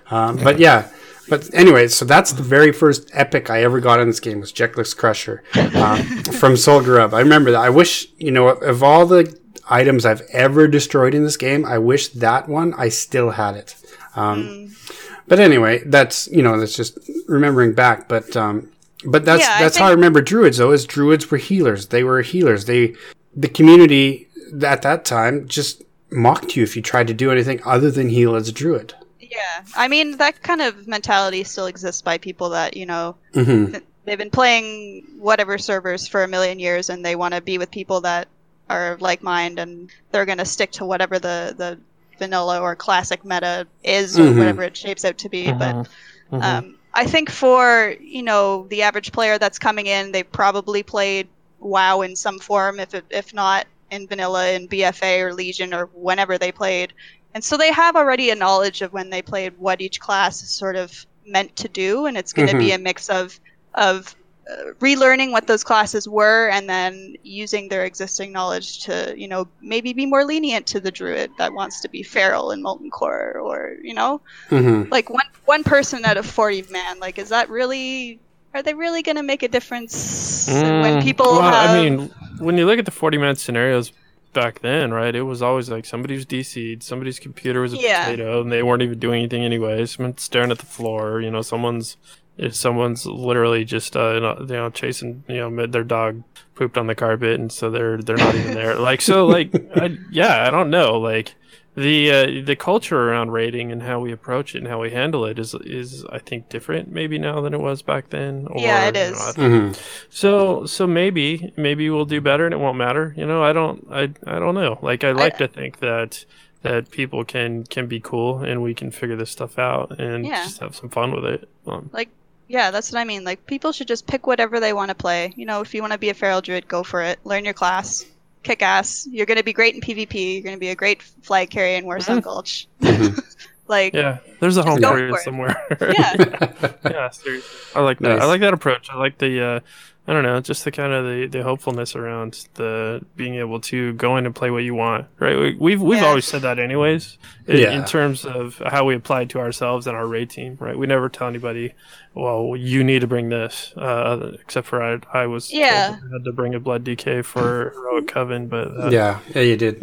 Um, yeah. But yeah, but anyway, so that's the very first epic I ever got in this game, was Jeklik's Crusher uh, from Zul'Gurub. I remember that. I wish, you know, of all the items I've ever destroyed in this game, I wish that one, I still had it. Um, mm. But anyway, that's, you know, that's just remembering back. But um, but that's yeah, that's I how I remember druids, though, is druids were healers. They were healers. They The community at that time just mocked you if you tried to do anything other than heal as a druid. Yeah. I mean, that kind of mentality still exists by people that, you know, mm-hmm. th- they've been playing whatever servers for a million years and they want to be with people that are like mind, and they're going to stick to whatever the... the vanilla or classic meta is, or mm-hmm. whatever it shapes out to be. Mm-hmm. But um, mm-hmm. I think for, you know, the average player that's coming in, they probably played WoW in some form, if it, if not in vanilla, in B F A or Legion or whenever they played. And so they have already a knowledge of when they played what each class is sort of meant to do, and it's going to mm-hmm. be a mix of of uh, relearning what those classes were and then using their existing knowledge to, you know, maybe be more lenient to the druid that wants to be feral in Molten Core, or, you know, mm-hmm. like one one person out of forty, man, like, is that really, are they really going to make a difference mm. when people well, have... I mean, when you look at the forty-man scenarios back then, right, it was always like somebody was D C'd, somebody's computer was a yeah. potato, and they weren't even doing anything anyway, someone's staring at the floor, you know, someone's... If someone's literally just uh, you know chasing you know their dog pooped on the carpet, and so they're they're not even there. Like so, like I, yeah, I don't know. Like the uh, the culture around raiding and how we approach it and how we handle it is is I think different maybe now than it was back then. Or yeah, it is. Mm-hmm. So so maybe maybe we'll do better and it won't matter. You know, I don't I I don't know. Like I like I, to think that. That people can, can be cool and we can figure this stuff out and yeah. just have some fun with it. Um, like, yeah, that's what I mean. Like, people should just pick whatever they want to play. You know, if you want to be a feral druid, go for it. Learn your class. Kick ass. You're going to be great in PvP. You're going to be a great flag carrier in Warzone mm-hmm. Gulch. Mm-hmm. Like, yeah, there's a home for you somewhere. Yeah. yeah, seriously. I like that. Nice. I like that approach. I like the, uh, I don't know, just the kind of the, the hopefulness around the being able to go in and play what you want, right? We, we've we've yeah. always said that anyways, in, yeah. in terms of how we applied to ourselves and our raid team, right? We never tell anybody, well, you need to bring this, uh, except for I, I was yeah. told I had to bring a blood D K for Heroic Coven, but... Uh, yeah, yeah, you did.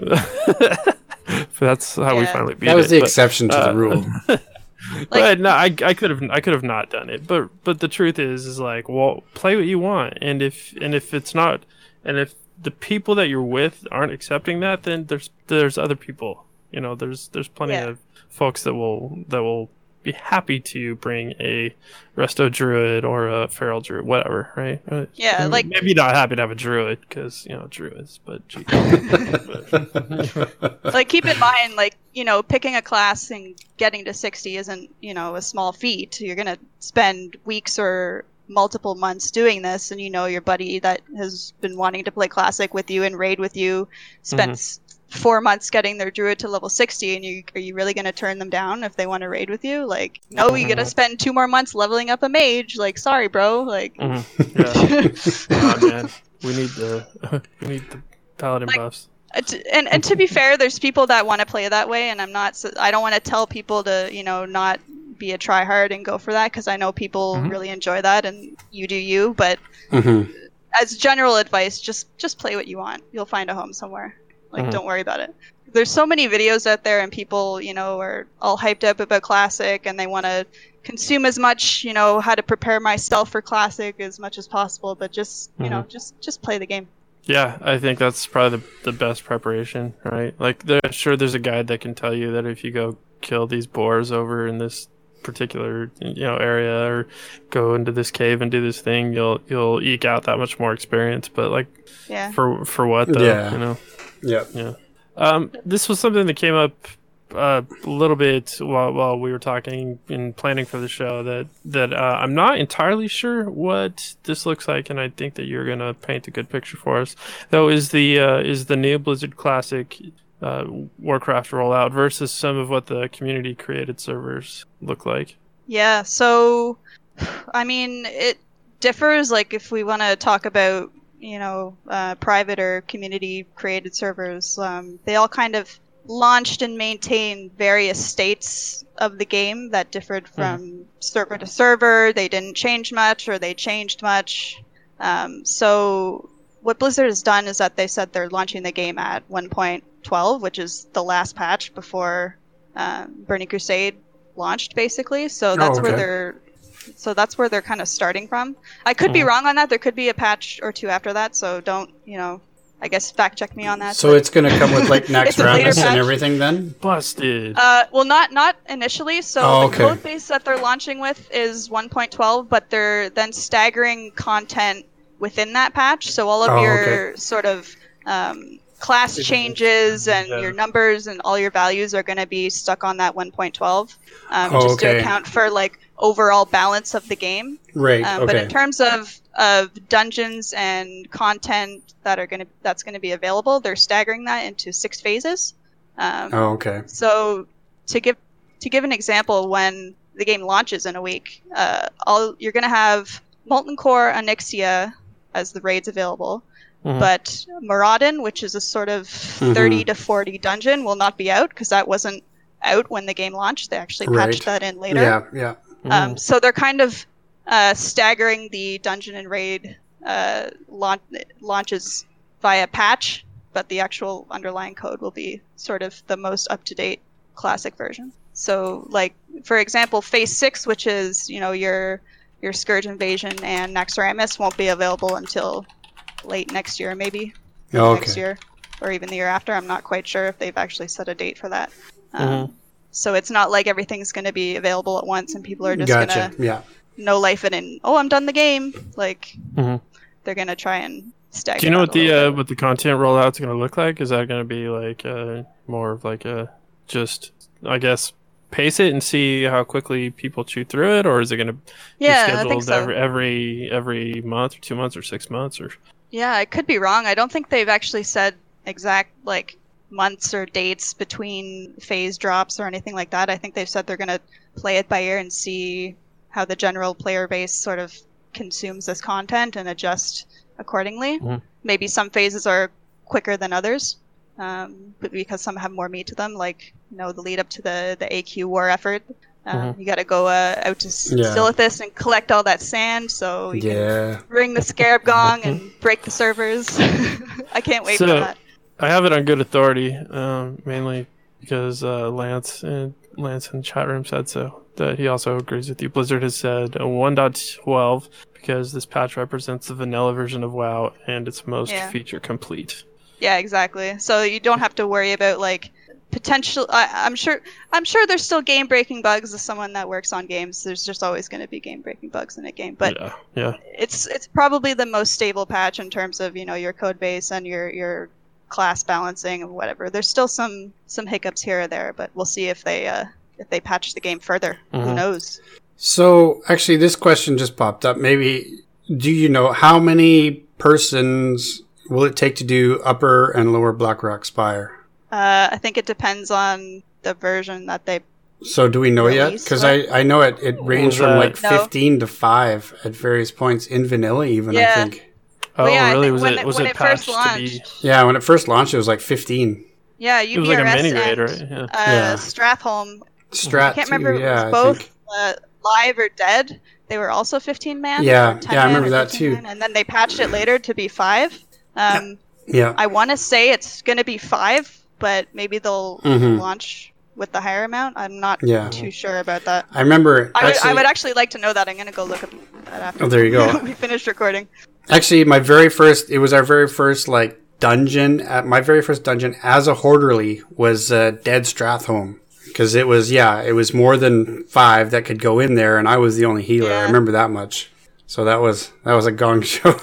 That's how yeah. we finally beat it. That was it, the but, exception to uh, the rule. Like, but no, I I could have I could have not done it. But but the truth is is like, well, play what you want, and if and if it's not, and if the people that you're with aren't accepting that, then there's there's other people. You know, there's there's plenty yeah. of folks that will that will be happy to bring a resto druid or a feral druid, whatever, right? Yeah, like maybe not happy to have a druid because you know druids, but, but. Like keep in mind, like you know, picking a class and getting to sixty isn't you know a small feat. You're gonna spend weeks or multiple months doing this, and you know your buddy that has been wanting to play classic with you and raid with you spent. Mm-hmm. Four months getting their druid to level sixty, and you are you really going to turn them down if they want to raid with you? Like, no, you got to spend two more months leveling up a mage. Like, sorry, bro. Like, mm-hmm. yeah. oh, man. we need the we need the paladin like, buffs. And and to be fair, there's people that want to play that way, and I'm not. I don't want to tell people to you know not be a tryhard and go for that because I know people mm-hmm. really enjoy that, and you do you. But mm-hmm. as general advice, just just play what you want. You'll find a home somewhere. Like, mm-hmm. don't worry about it. There's so many videos out there, and people, you know, are all hyped up about Classic, and they want to consume as much, you know, how to prepare myself for Classic as much as possible. But just, you mm-hmm. know, just just play the game. Yeah, I think that's probably the, the best preparation, right? Like, there, sure, there's a guide that can tell you that if you go kill these boars over in this particular, you know, area, or go into this cave and do this thing, you'll you'll eke out that much more experience. But like, yeah. for for what though, yeah. you know? Yeah, yeah. Um, this was something that came up uh, a little bit while while we were talking and planning for the show. That that uh, I'm not entirely sure what this looks like, and I think that you're gonna paint a good picture for us. Though, is the uh, is the new Blizzard Classic uh, Warcraft rollout versus some of what the community created servers look like? Yeah. So, I mean, it differs. Like, if we want to talk about. you know, uh, private or community-created servers, um, they all kind of launched and maintained various states of the game that differed from mm. server to server. They didn't change much, or they changed much. Um, so what Blizzard has done is that they said they're launching the game at one point twelve, which is the last patch before uh, Burning Crusade launched, basically. So that's oh, okay. where they're... So that's where they're kind of starting from. I could mm. be wrong on that. There could be a patch or two after that. So don't, you know, I guess fact check me on that. So, so. It's going to come with like Naxxramas and everything then? Busted. Uh, well, not not initially. So oh, okay. the code base that they're launching with is one point twelve, but they're then staggering content within that patch. So all of oh, your okay. sort of um, class changes and yeah. your numbers and all your values are going to be stuck on that one point twelve, um, oh, just okay. to account for like overall balance of the game, right? Um, okay. But in terms of, of dungeons and content that are gonna that's gonna be available, they're staggering that into six phases. Um, oh, okay. So to give to give an example, when the game launches in a week, uh, all you're gonna have Molten Core, Onyxia as the raids available, mm-hmm. but Moradin, which is a sort of mm-hmm. thirty to forty dungeon, will not be out because that wasn't out when the game launched. They actually patched right. that in later. Yeah, yeah. Um, so they're kind of uh, staggering the dungeon and raid uh, launch- launches via patch, but the actual underlying code will be sort of the most up-to-date classic version. So, like, for example, Phase six, which is, you know, your your Scourge Invasion and Naxxramas, won't be available until late next year, maybe. Oh, okay. Next year, or even the year after. I'm not quite sure if they've actually set a date for that. Um, mm-hmm. So it's not like everything's going to be available at once and people are just gotcha. going to yeah. no life it and, oh, I'm done the game. Like, mm-hmm. they're going to try and stagger. Do you know what the uh, what the content rollout's going to look like? Is that going to be like uh, more of like a just, I guess, pace it and see how quickly people chew through it? Or is it going to yeah, be scheduled so. every, every, every month or two months or six months? Or Yeah, I could be wrong. I don't think they've actually said exact, like, months or dates between phase drops or anything like that. I think they've said they're going to play it by ear and see how the general player base sort of consumes this content and adjust accordingly. Mm. Maybe some phases are quicker than others, um, because some have more meat to them, like, you know, the lead up to the, the A Q war effort. Um, mm-hmm. You got to go uh, out to yeah. Silithus and collect all that sand, so you yeah. can ring the scarab gong and break the servers. I can't wait so, for that. I have it on good authority, um, mainly because uh, Lance and Lance in the chat room said so. That he also agrees with you. Blizzard has said one point twelve because this patch represents the vanilla version of WoW and it's most yeah. feature complete. Yeah, exactly. So you don't have to worry about like. Potential. I, I'm sure. I'm sure there's still game-breaking bugs. As someone that works on games, there's just always going to be game-breaking bugs in a game. But yeah, yeah. it's it's probably the most stable patch in terms of, you know, your code base and your, your class balancing and whatever. There's still some, some hiccups here or there, but we'll see if they uh, if they patch the game further. Mm-hmm. Who knows? So actually, this question just popped up. Maybe do you know how many persons will it take to do Upper and Lower Blackrock Spire? Uh, I think it depends on the version that they. So do we know yet? Because I, I know it, it ranged from like no. fifteen to five at various points in vanilla even. Yeah. I think. Oh well, yeah, really? Think was it, it was it patched to be? Yeah, when it first launched, it was like fifteen. Yeah, U B R S it was like a mini raid, right? Yeah. Uh, yeah. Stratholme. Strat. I can't remember too, yeah, if it was both uh, live or dead. They were also fifteen man. Yeah, yeah, I remember that too. Man, and then they patched it later to be five. Um, yeah. yeah. I want to say it's going to be five. But maybe they'll mm-hmm. launch with the higher amount. I'm not yeah. too sure about that. I remember... I, actually, would, I would actually like to know that. I'm going to go look at that after. Oh, there you go. We finished recording. Actually, my very first... It was our very first, like, dungeon. Uh, my very first dungeon as a Hoarderly was uh, Dead Stratholme. Because it was, yeah, it was more than five that could go in there. And I was the only healer. Yeah. I remember that much. So that was that was a gong show.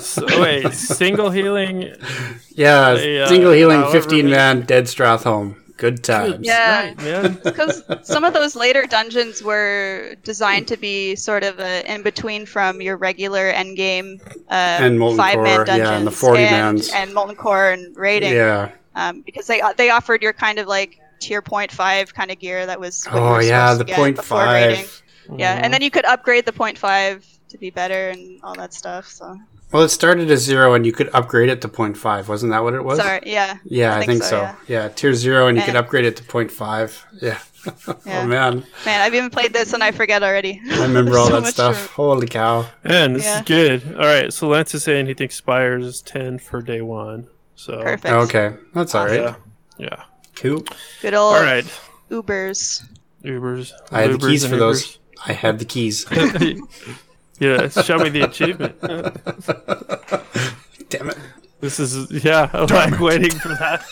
So, wait, single healing? Yeah, a, uh, single healing, fifteen-man, Dead Stratholme. Good times. Yeah, because right, some of those later dungeons were designed to be sort of a in-between from your regular endgame uh, five-man core, dungeons. Yeah, and the forty-mans. And, and Molten Core and raiding. Yeah. Um, because they they offered your kind of like tier point five kind of gear that was what oh, yeah, the point five. Mm. Yeah, and then you could upgrade the point five to be better and all that stuff, so... Well, it started as zero, and you could upgrade it to point five. Wasn't that what it was? Sorry, yeah. Yeah, I, I think so. so. Yeah. yeah, tier zero, and man. you could upgrade it to point five. Yeah. yeah. Oh, man. Man, I've even played this, and I forget already. I remember all so that stuff. True. Holy cow. Man, this yeah. is good. All right, so Lance is saying he thinks Spires is ten for day one. So perfect. Okay, that's all awesome. right. Yeah. yeah. Cool. Good old all right. Ubers. Ubers. I had Ubers the keys for Ubers. those. I had the keys. Yeah, show me the achievement. Damn it. This is, yeah, I'm like waiting for that.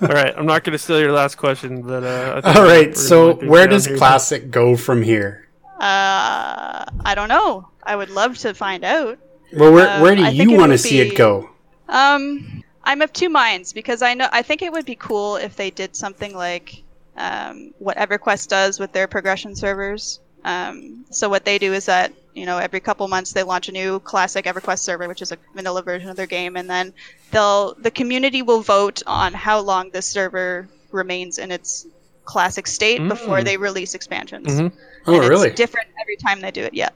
All right, I'm not going to steal your last question. but uh, I think All right, so where does here. Classic go from here? Uh, I don't know. I would love to find out. Well, where, um, where do you want to see it go? Um, I'm of two minds because I know I think it would be cool if they did something like um, what EverQuest does with their progression servers. Um, so what they do is that, you know, every couple months they launch a new classic EverQuest server, which is a vanilla version of their game, and then they'll the community will vote on how long this server remains in its classic state mm. before they release expansions. Mm-hmm. Oh, and really? It's different every time they do it. Yeah.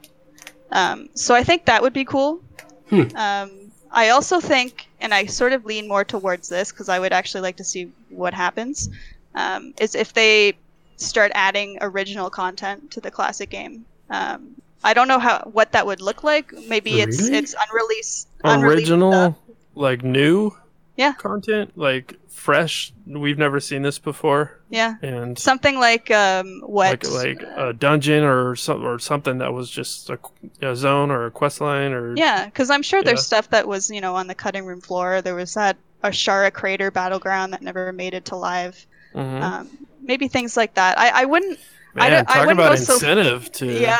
Um, so I think that would be cool. Hmm. Um, I also think, and I sort of lean more towards this because I would actually like to see what happens, um, is if they start adding original content to the classic game. Um, I don't know how what that would look like. Maybe really? it's it's unreleased. Original, unreleased like new yeah. content, like fresh. We've never seen this before. Yeah, and something like um, what like, like a dungeon or some or something that was just a, a zone or a quest line or yeah. Because I'm sure there's yeah. stuff that was you know on the cutting room floor. There was that Ashara Crater battleground that never made it to live. Mm-hmm. Um, maybe things like that. I, I wouldn't. Man, I don't, talk I wouldn't about go incentive so, to. Yeah.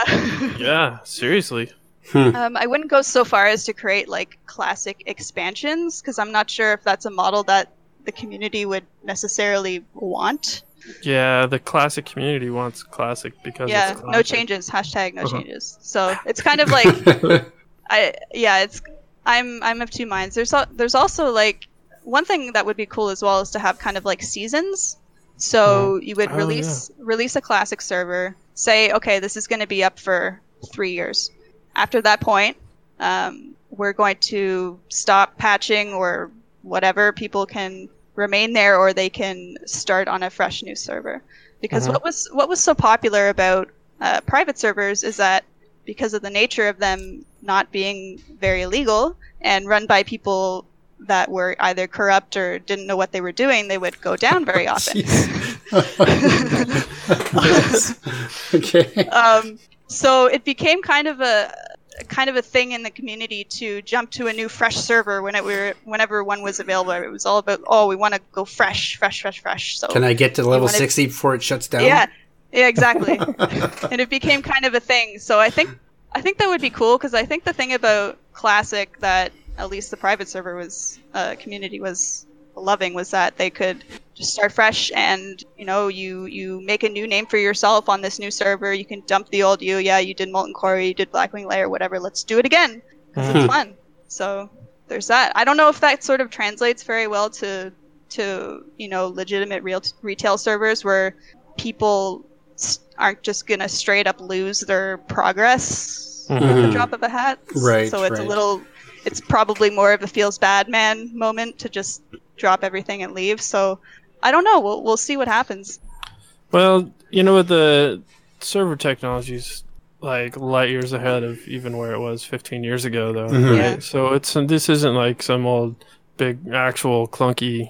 yeah. Seriously. Hmm. Um, I wouldn't go so far as to create like classic expansions because I'm not sure if that's a model that the community would necessarily want. Yeah, the classic community wants classic because yeah, it's classic. No changes. Hashtag no uh-huh. changes. So it's kind of like, I yeah, it's I'm I'm of two minds. There's al- there's also like one thing that would be cool as well is to have kind of like seasons. So you would oh, release yeah. release a classic server, say, okay, this is going to be up for three years. After that point, um, we're going to stop patching or whatever. People can remain there, or they can start on a fresh new server. Because mm-hmm. what was what was so popular about uh, private servers is that because of the nature of them not being very legal and run by people that were either corrupt or didn't know what they were doing, they would go down very often. Okay. Um, so it became kind of a kind of a thing in the community to jump to a new fresh server whenever whenever one was available. It was all about, oh, we want to go fresh, fresh, fresh, fresh. So can I get to level sixty to... before it shuts down? Yeah, yeah, exactly. And it became kind of a thing. So I think I think that would be cool, because I think the thing about Classic that at least the private server was uh, community was loving was that they could just start fresh, and you know, you you make a new name for yourself on this new server. You can dump the old you. Yeah, you did Molten Core, you did Blackwing Lair, whatever. Let's do it again, because mm-hmm. it's fun. So there's that. I don't know if that sort of translates very well to to you know legitimate real t- retail servers where people st- aren't just gonna straight up lose their progress mm-hmm. with the drop of a hat. Right. So it's right. a little. It's probably more of a feels bad man moment to just drop everything and leave. So. I don't know. We'll we'll see what happens. Well, you know, the server technology's like light years ahead of even where it was fifteen years ago, though. Mm-hmm. Right? Yeah. So it's this isn't like some old big actual clunky,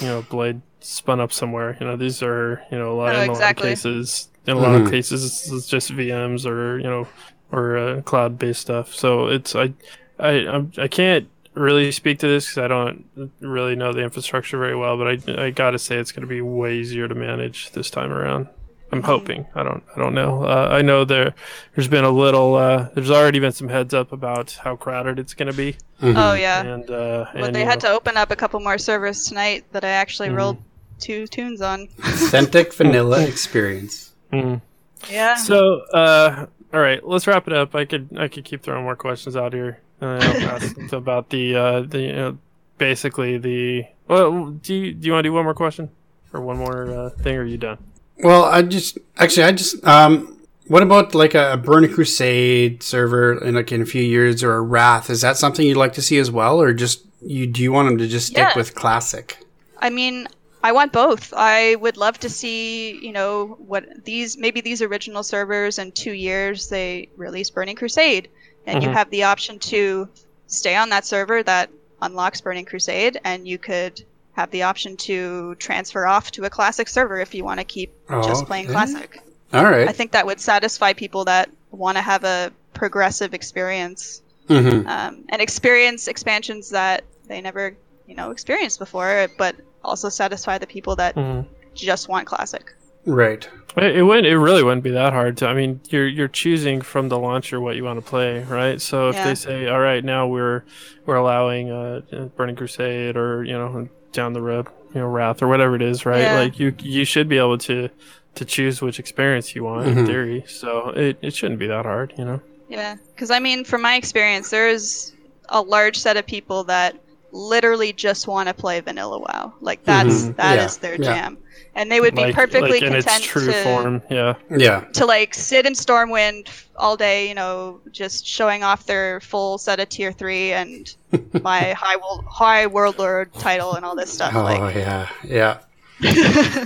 you know, blade spun up somewhere. You know, these are you know a lot, oh, in exactly. a lot of cases. In a lot mm-hmm. of cases, it's just V Ms or you know or uh, cloud based stuff. So it's I I I can't. really speak to this because I don't really know the infrastructure very well, but I, I gotta say it's gonna be way easier to manage this time around. I'm hoping. I don't I don't know. Uh, I know there there's been a little uh, there's already been some heads up about how crowded it's gonna be. Mm-hmm. Oh yeah. And uh, well, and, they had know. to open up a couple more servers tonight that I actually mm-hmm. rolled two tunes on. Authentic vanilla experience. Mm. Yeah. So uh, all right, let's wrap it up. I could I could keep throwing more questions out here. Uh, about the uh, the you know, basically the well do you, do you want to do one more question or one more uh, thing, or are you done? Well, I just actually I just um what about like a, a Burning Crusade server in like in a few years, or a Wrath? Is that something you'd like to see as well, or just you do you want them to just stick yeah. with Classic? I mean, I want both. I would love to see you know what these maybe these original servers in two years they release Burning Crusade. And mm-hmm. you have the option to stay on that server that unlocks Burning Crusade, and you could have the option to transfer off to a Classic server if you want to keep oh, just playing okay. Classic. All right. I think that would satisfy people that want to have a progressive experience mm-hmm. um, and experience expansions that they never, you know, experienced before, but also satisfy the people that mm-hmm. just want Classic. Right. It wouldn't. It really wouldn't be that hard to. I mean, you're you're choosing from the launcher what you want to play, right? So if yeah. they say, "All right, now we're we're allowing uh, Burning Crusade or you know down the road, you know Wrath or whatever it is, right?" Yeah. Like you you should be able to to choose which experience you want mm-hmm. in theory. So it it shouldn't be that hard, you know. Yeah, because I mean, from my experience, there's a large set of people that literally just want to play vanilla WoW. Like that's mm-hmm. that yeah. is their yeah. jam. And they would be like, perfectly like in content its true to, form. Yeah. Yeah. to like sit in Stormwind all day, you know, just showing off their full set of tier three and my high world, high world lord title and all this stuff. Oh like. yeah, yeah.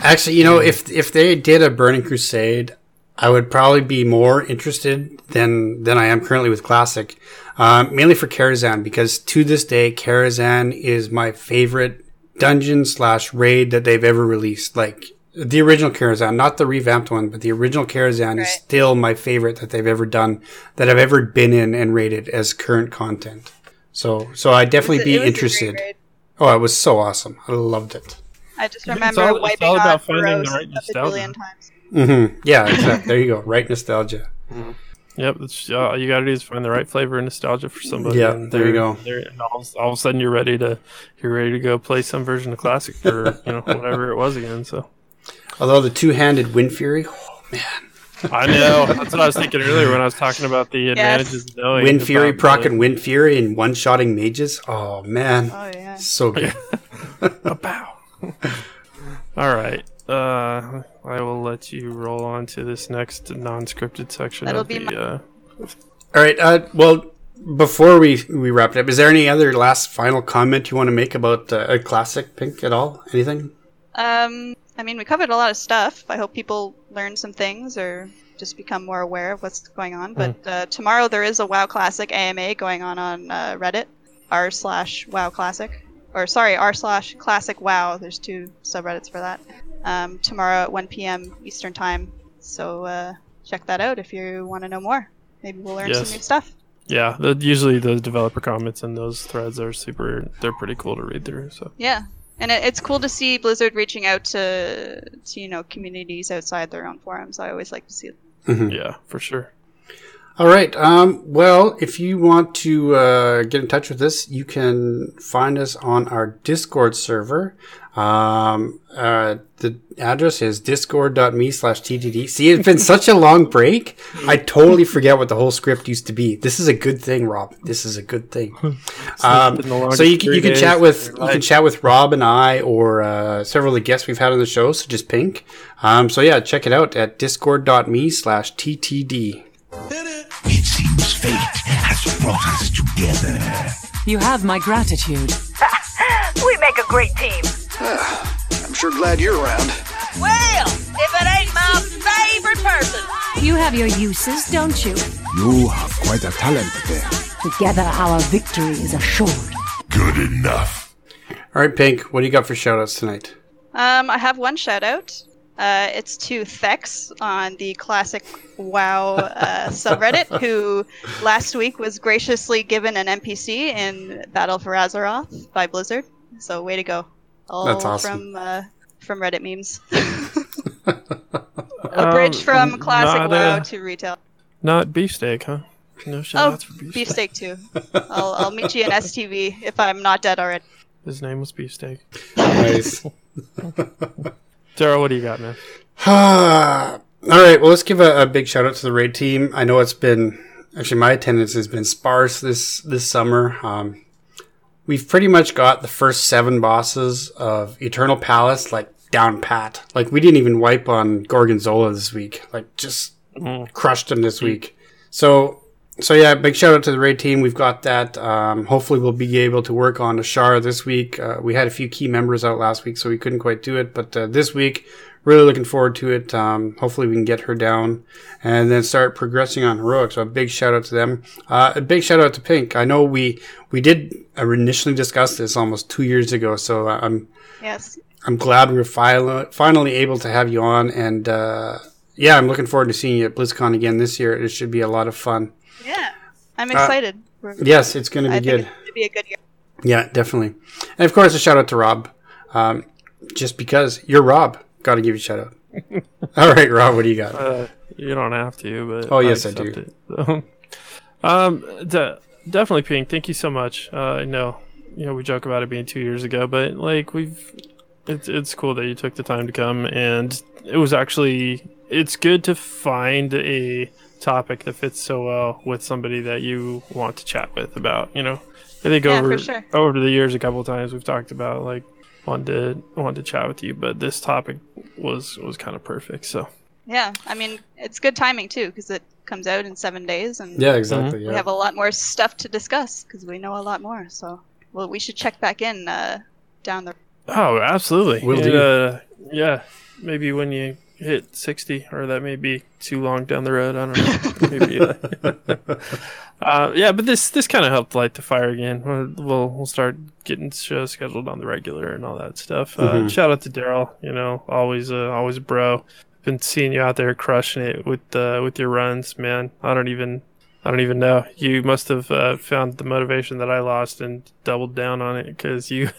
Actually, you know, if if they did a Burning Crusade, I would probably be more interested than than I am currently with Classic, um, mainly for Karazhan, because to this day, Karazhan is my favorite dungeon slash raid that they've ever released. Like the original Karazhan, not the revamped one, but the original Karazhan right. is still my favorite that they've ever done, that I've ever been in and rated as current content. So, so I'd definitely be interested. Oh, it was so awesome! I loved it. I just remember it's all, wiping it's all about finding the right nostalgia. Mm-hmm. Yeah, exactly. There you go. Right nostalgia. Mm-hmm. Yep, it's, uh, all you got to do is find the right flavor and nostalgia for somebody. Yeah, there you go. And all, all of a sudden, you're ready to you're ready to go play some version of Classic or you know whatever it was again. So, although the two-handed Windfury, oh man, I know that's what I was thinking earlier when I was talking about the advantages yes. of knowing Windfury, proc and Windfury, and one-shotting mages. Oh man, oh yeah, so good. Bow. All right. Uh, I will let you roll on to this next non-scripted section That'll of the my, uh, All right. Uh, well, before we, we wrap it up, is there any other last final comment you want to make about uh, a classic, Pink, at all? Anything? Um, I mean, we covered a lot of stuff. I hope people learn some things or just become more aware of what's going on. But mm. uh, tomorrow there is a WoW Classic A M A going on on uh, Reddit, r slash WoW Classic. Or sorry, r slash Classic WoW. There's two subreddits for that. Um, tomorrow at one p.m. Eastern Time. So uh, check that out if you want to know more. Maybe we'll learn yes. some new stuff. Yeah, the, usually the developer comments and those threads are super, they're pretty cool to read through. So yeah. And it, it's cool to see Blizzard reaching out to, to, you know, communities outside their own forums. I always like to see it. Mm-hmm. Yeah, for sure. All right. Um, well, if you want to uh, get in touch with us, you can find us on our Discord server. Um, uh, the address is discord.me slash tdd. See, it's been such a long break. I totally forget what the whole script used to be. This is a good thing, Rob. This is a good thing. Um, so you can, you can chat with, you can chat with Rob and I, or, uh, several of the guests we've had on the show, so just Pink. Um, so yeah, check it out at discord.me slash ttd. It seems fate has brought us together. You have my gratitude. We make a great team. Uh, I'm sure glad you're around. Well, if it ain't my favorite person. You have your uses, don't you? You have quite a talent there. Together our victory is assured. Good enough. All right, Pink, what do you got for shout-outs tonight? Um, I have one shout-out. Uh, it's to Thex on the Classic WoW uh, subreddit, who last week was graciously given an N P C in Battle for Azeroth by Blizzard. So way to go. All That's awesome. From, uh, from Reddit memes. A bridge from um, Classic WoW uh, to retail. Not Beefsteak, huh? No shout-outs oh, for Beefsteak. Beefsteak too. I'll, I'll meet you in S T V if I'm not dead already. His name was Beefsteak. Nice. Daryl, what do you got, man? All right, well, let's give a, a big shout out to the raid team. I know it's been, actually, my attendance has been sparse this this summer. Um, we've pretty much got the first seven bosses of Eternal Palace like down pat. Like, we didn't even wipe on Gorgonzola this week. Like, just mm. crushed him this week. So, so yeah, big shout out to the raid team. We've got that. Um, hopefully, we'll be able to work on Ashara this week. Uh, we had a few key members out last week, so we couldn't quite do it. But uh, this week, really looking forward to it. Um, hopefully, we can get her down and then start progressing on heroic. So a big shout out to them. Uh, a big shout out to Pink. I know we we did initially discuss this almost two years ago. So I'm yes, I'm glad we're fi- finally able to have you on. And uh, yeah, I'm looking forward to seeing you at BlizzCon again this year. It should be a lot of fun. Yeah, I'm excited. Uh, yes, it's going to be I good. Think it's going to be a good year. Yeah, definitely. And of course, a shout out to Rob. Um, just because you're Rob, got to give you a shout out. All right, Rob, what do you got? Uh, you don't have to, but oh yes, I, I do. So, um, de- definitely, Pink. Thank you so much. Uh, I know, you know, we joke about it being two years ago, but like we've, it's it's cool that you took the time to come, and it was actually it's good to find a topic that fits so well with somebody that you want to chat with about, you know. I think yeah, over sure. over the years a couple of times we've talked about like wanted to wanted to chat with you, but this topic was was kind of perfect. So yeah, I mean it's good timing too because it comes out in seven days and yeah, exactly. Mm-hmm. We have a lot more stuff to discuss because we know a lot more. So well, we should check back in uh, down the. Oh, absolutely. We'll and, do. Uh, yeah, maybe when you. Hit sixty, or that may be too long down the road. I don't know. Maybe, uh, yeah, but this this kind of helped light the fire again. We'll we'll start getting shows scheduled on the regular and all that stuff. Mm-hmm. Uh, shout out to Daryl. You know, always uh, always a bro. Been seeing you out there crushing it with uh, with your runs, man. I don't even I don't even know. You must have uh, found the motivation that I lost and doubled down on it because you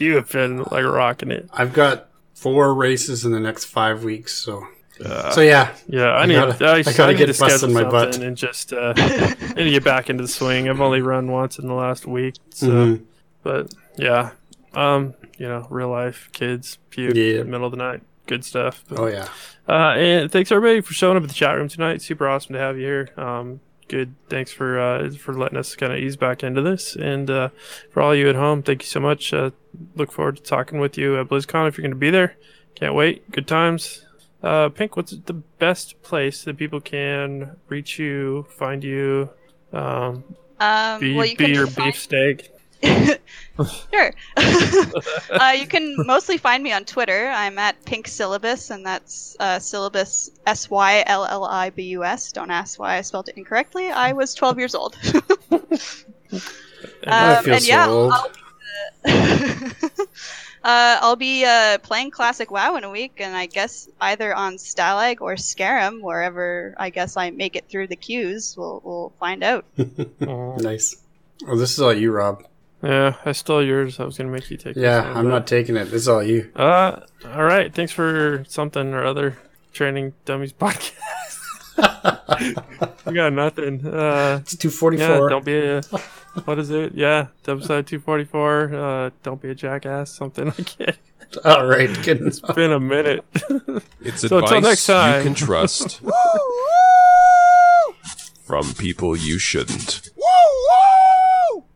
you have been like rocking it. I've got. Four races in the next five weeks, so uh, so yeah, yeah. I, I need gotta, I, I gotta I need get to busted in my butt and just uh, I need to get back into the swing. I've only run once in the last week, so mm-hmm. but yeah, um, you know, real life, kids, puke, yeah. middle of the night, good stuff. But, oh yeah, uh, and thanks everybody for showing up at the chat room tonight. Super awesome to have you here. Um, good, thanks for uh, for letting us kind of ease back into this, and uh, for all you at home, thank you so much. Uh, Look forward to talking with you at BlizzCon if you're going to be there. Can't wait. Good times. Uh, Pink, what's the best place that people can reach you, find you, um, um, be, well, you be your find... beefsteak? Sure. uh, you can mostly find me on Twitter. I'm at Pink Syllabus, and that's uh, syllabus S Y L L I B U S. Don't ask why I spelled it incorrectly. I was twelve years old. um, I feel and so yeah, old. I'll, I'll, uh, Uh, I'll be uh, playing Classic WoW in a week, and I guess either on Stalag or Scarum, wherever I guess I make it through the queues, we'll we'll find out. Nice. Well, this is all you, Rob. Yeah, I stole yours. I was going to make you take it. Yeah, this, I'm but... not taking it. It's all you. Uh, all right. Thanks for something or other Training Dummies podcast. We got nothing. Uh, it's two forty-four. Yeah, don't be a... What is it? Yeah, episode two forty-four. Uh, don't be a jackass. Something like that. All right, kidding. It's been a minute. It's so advice next time. You can trust from people you shouldn't. Woo, woo!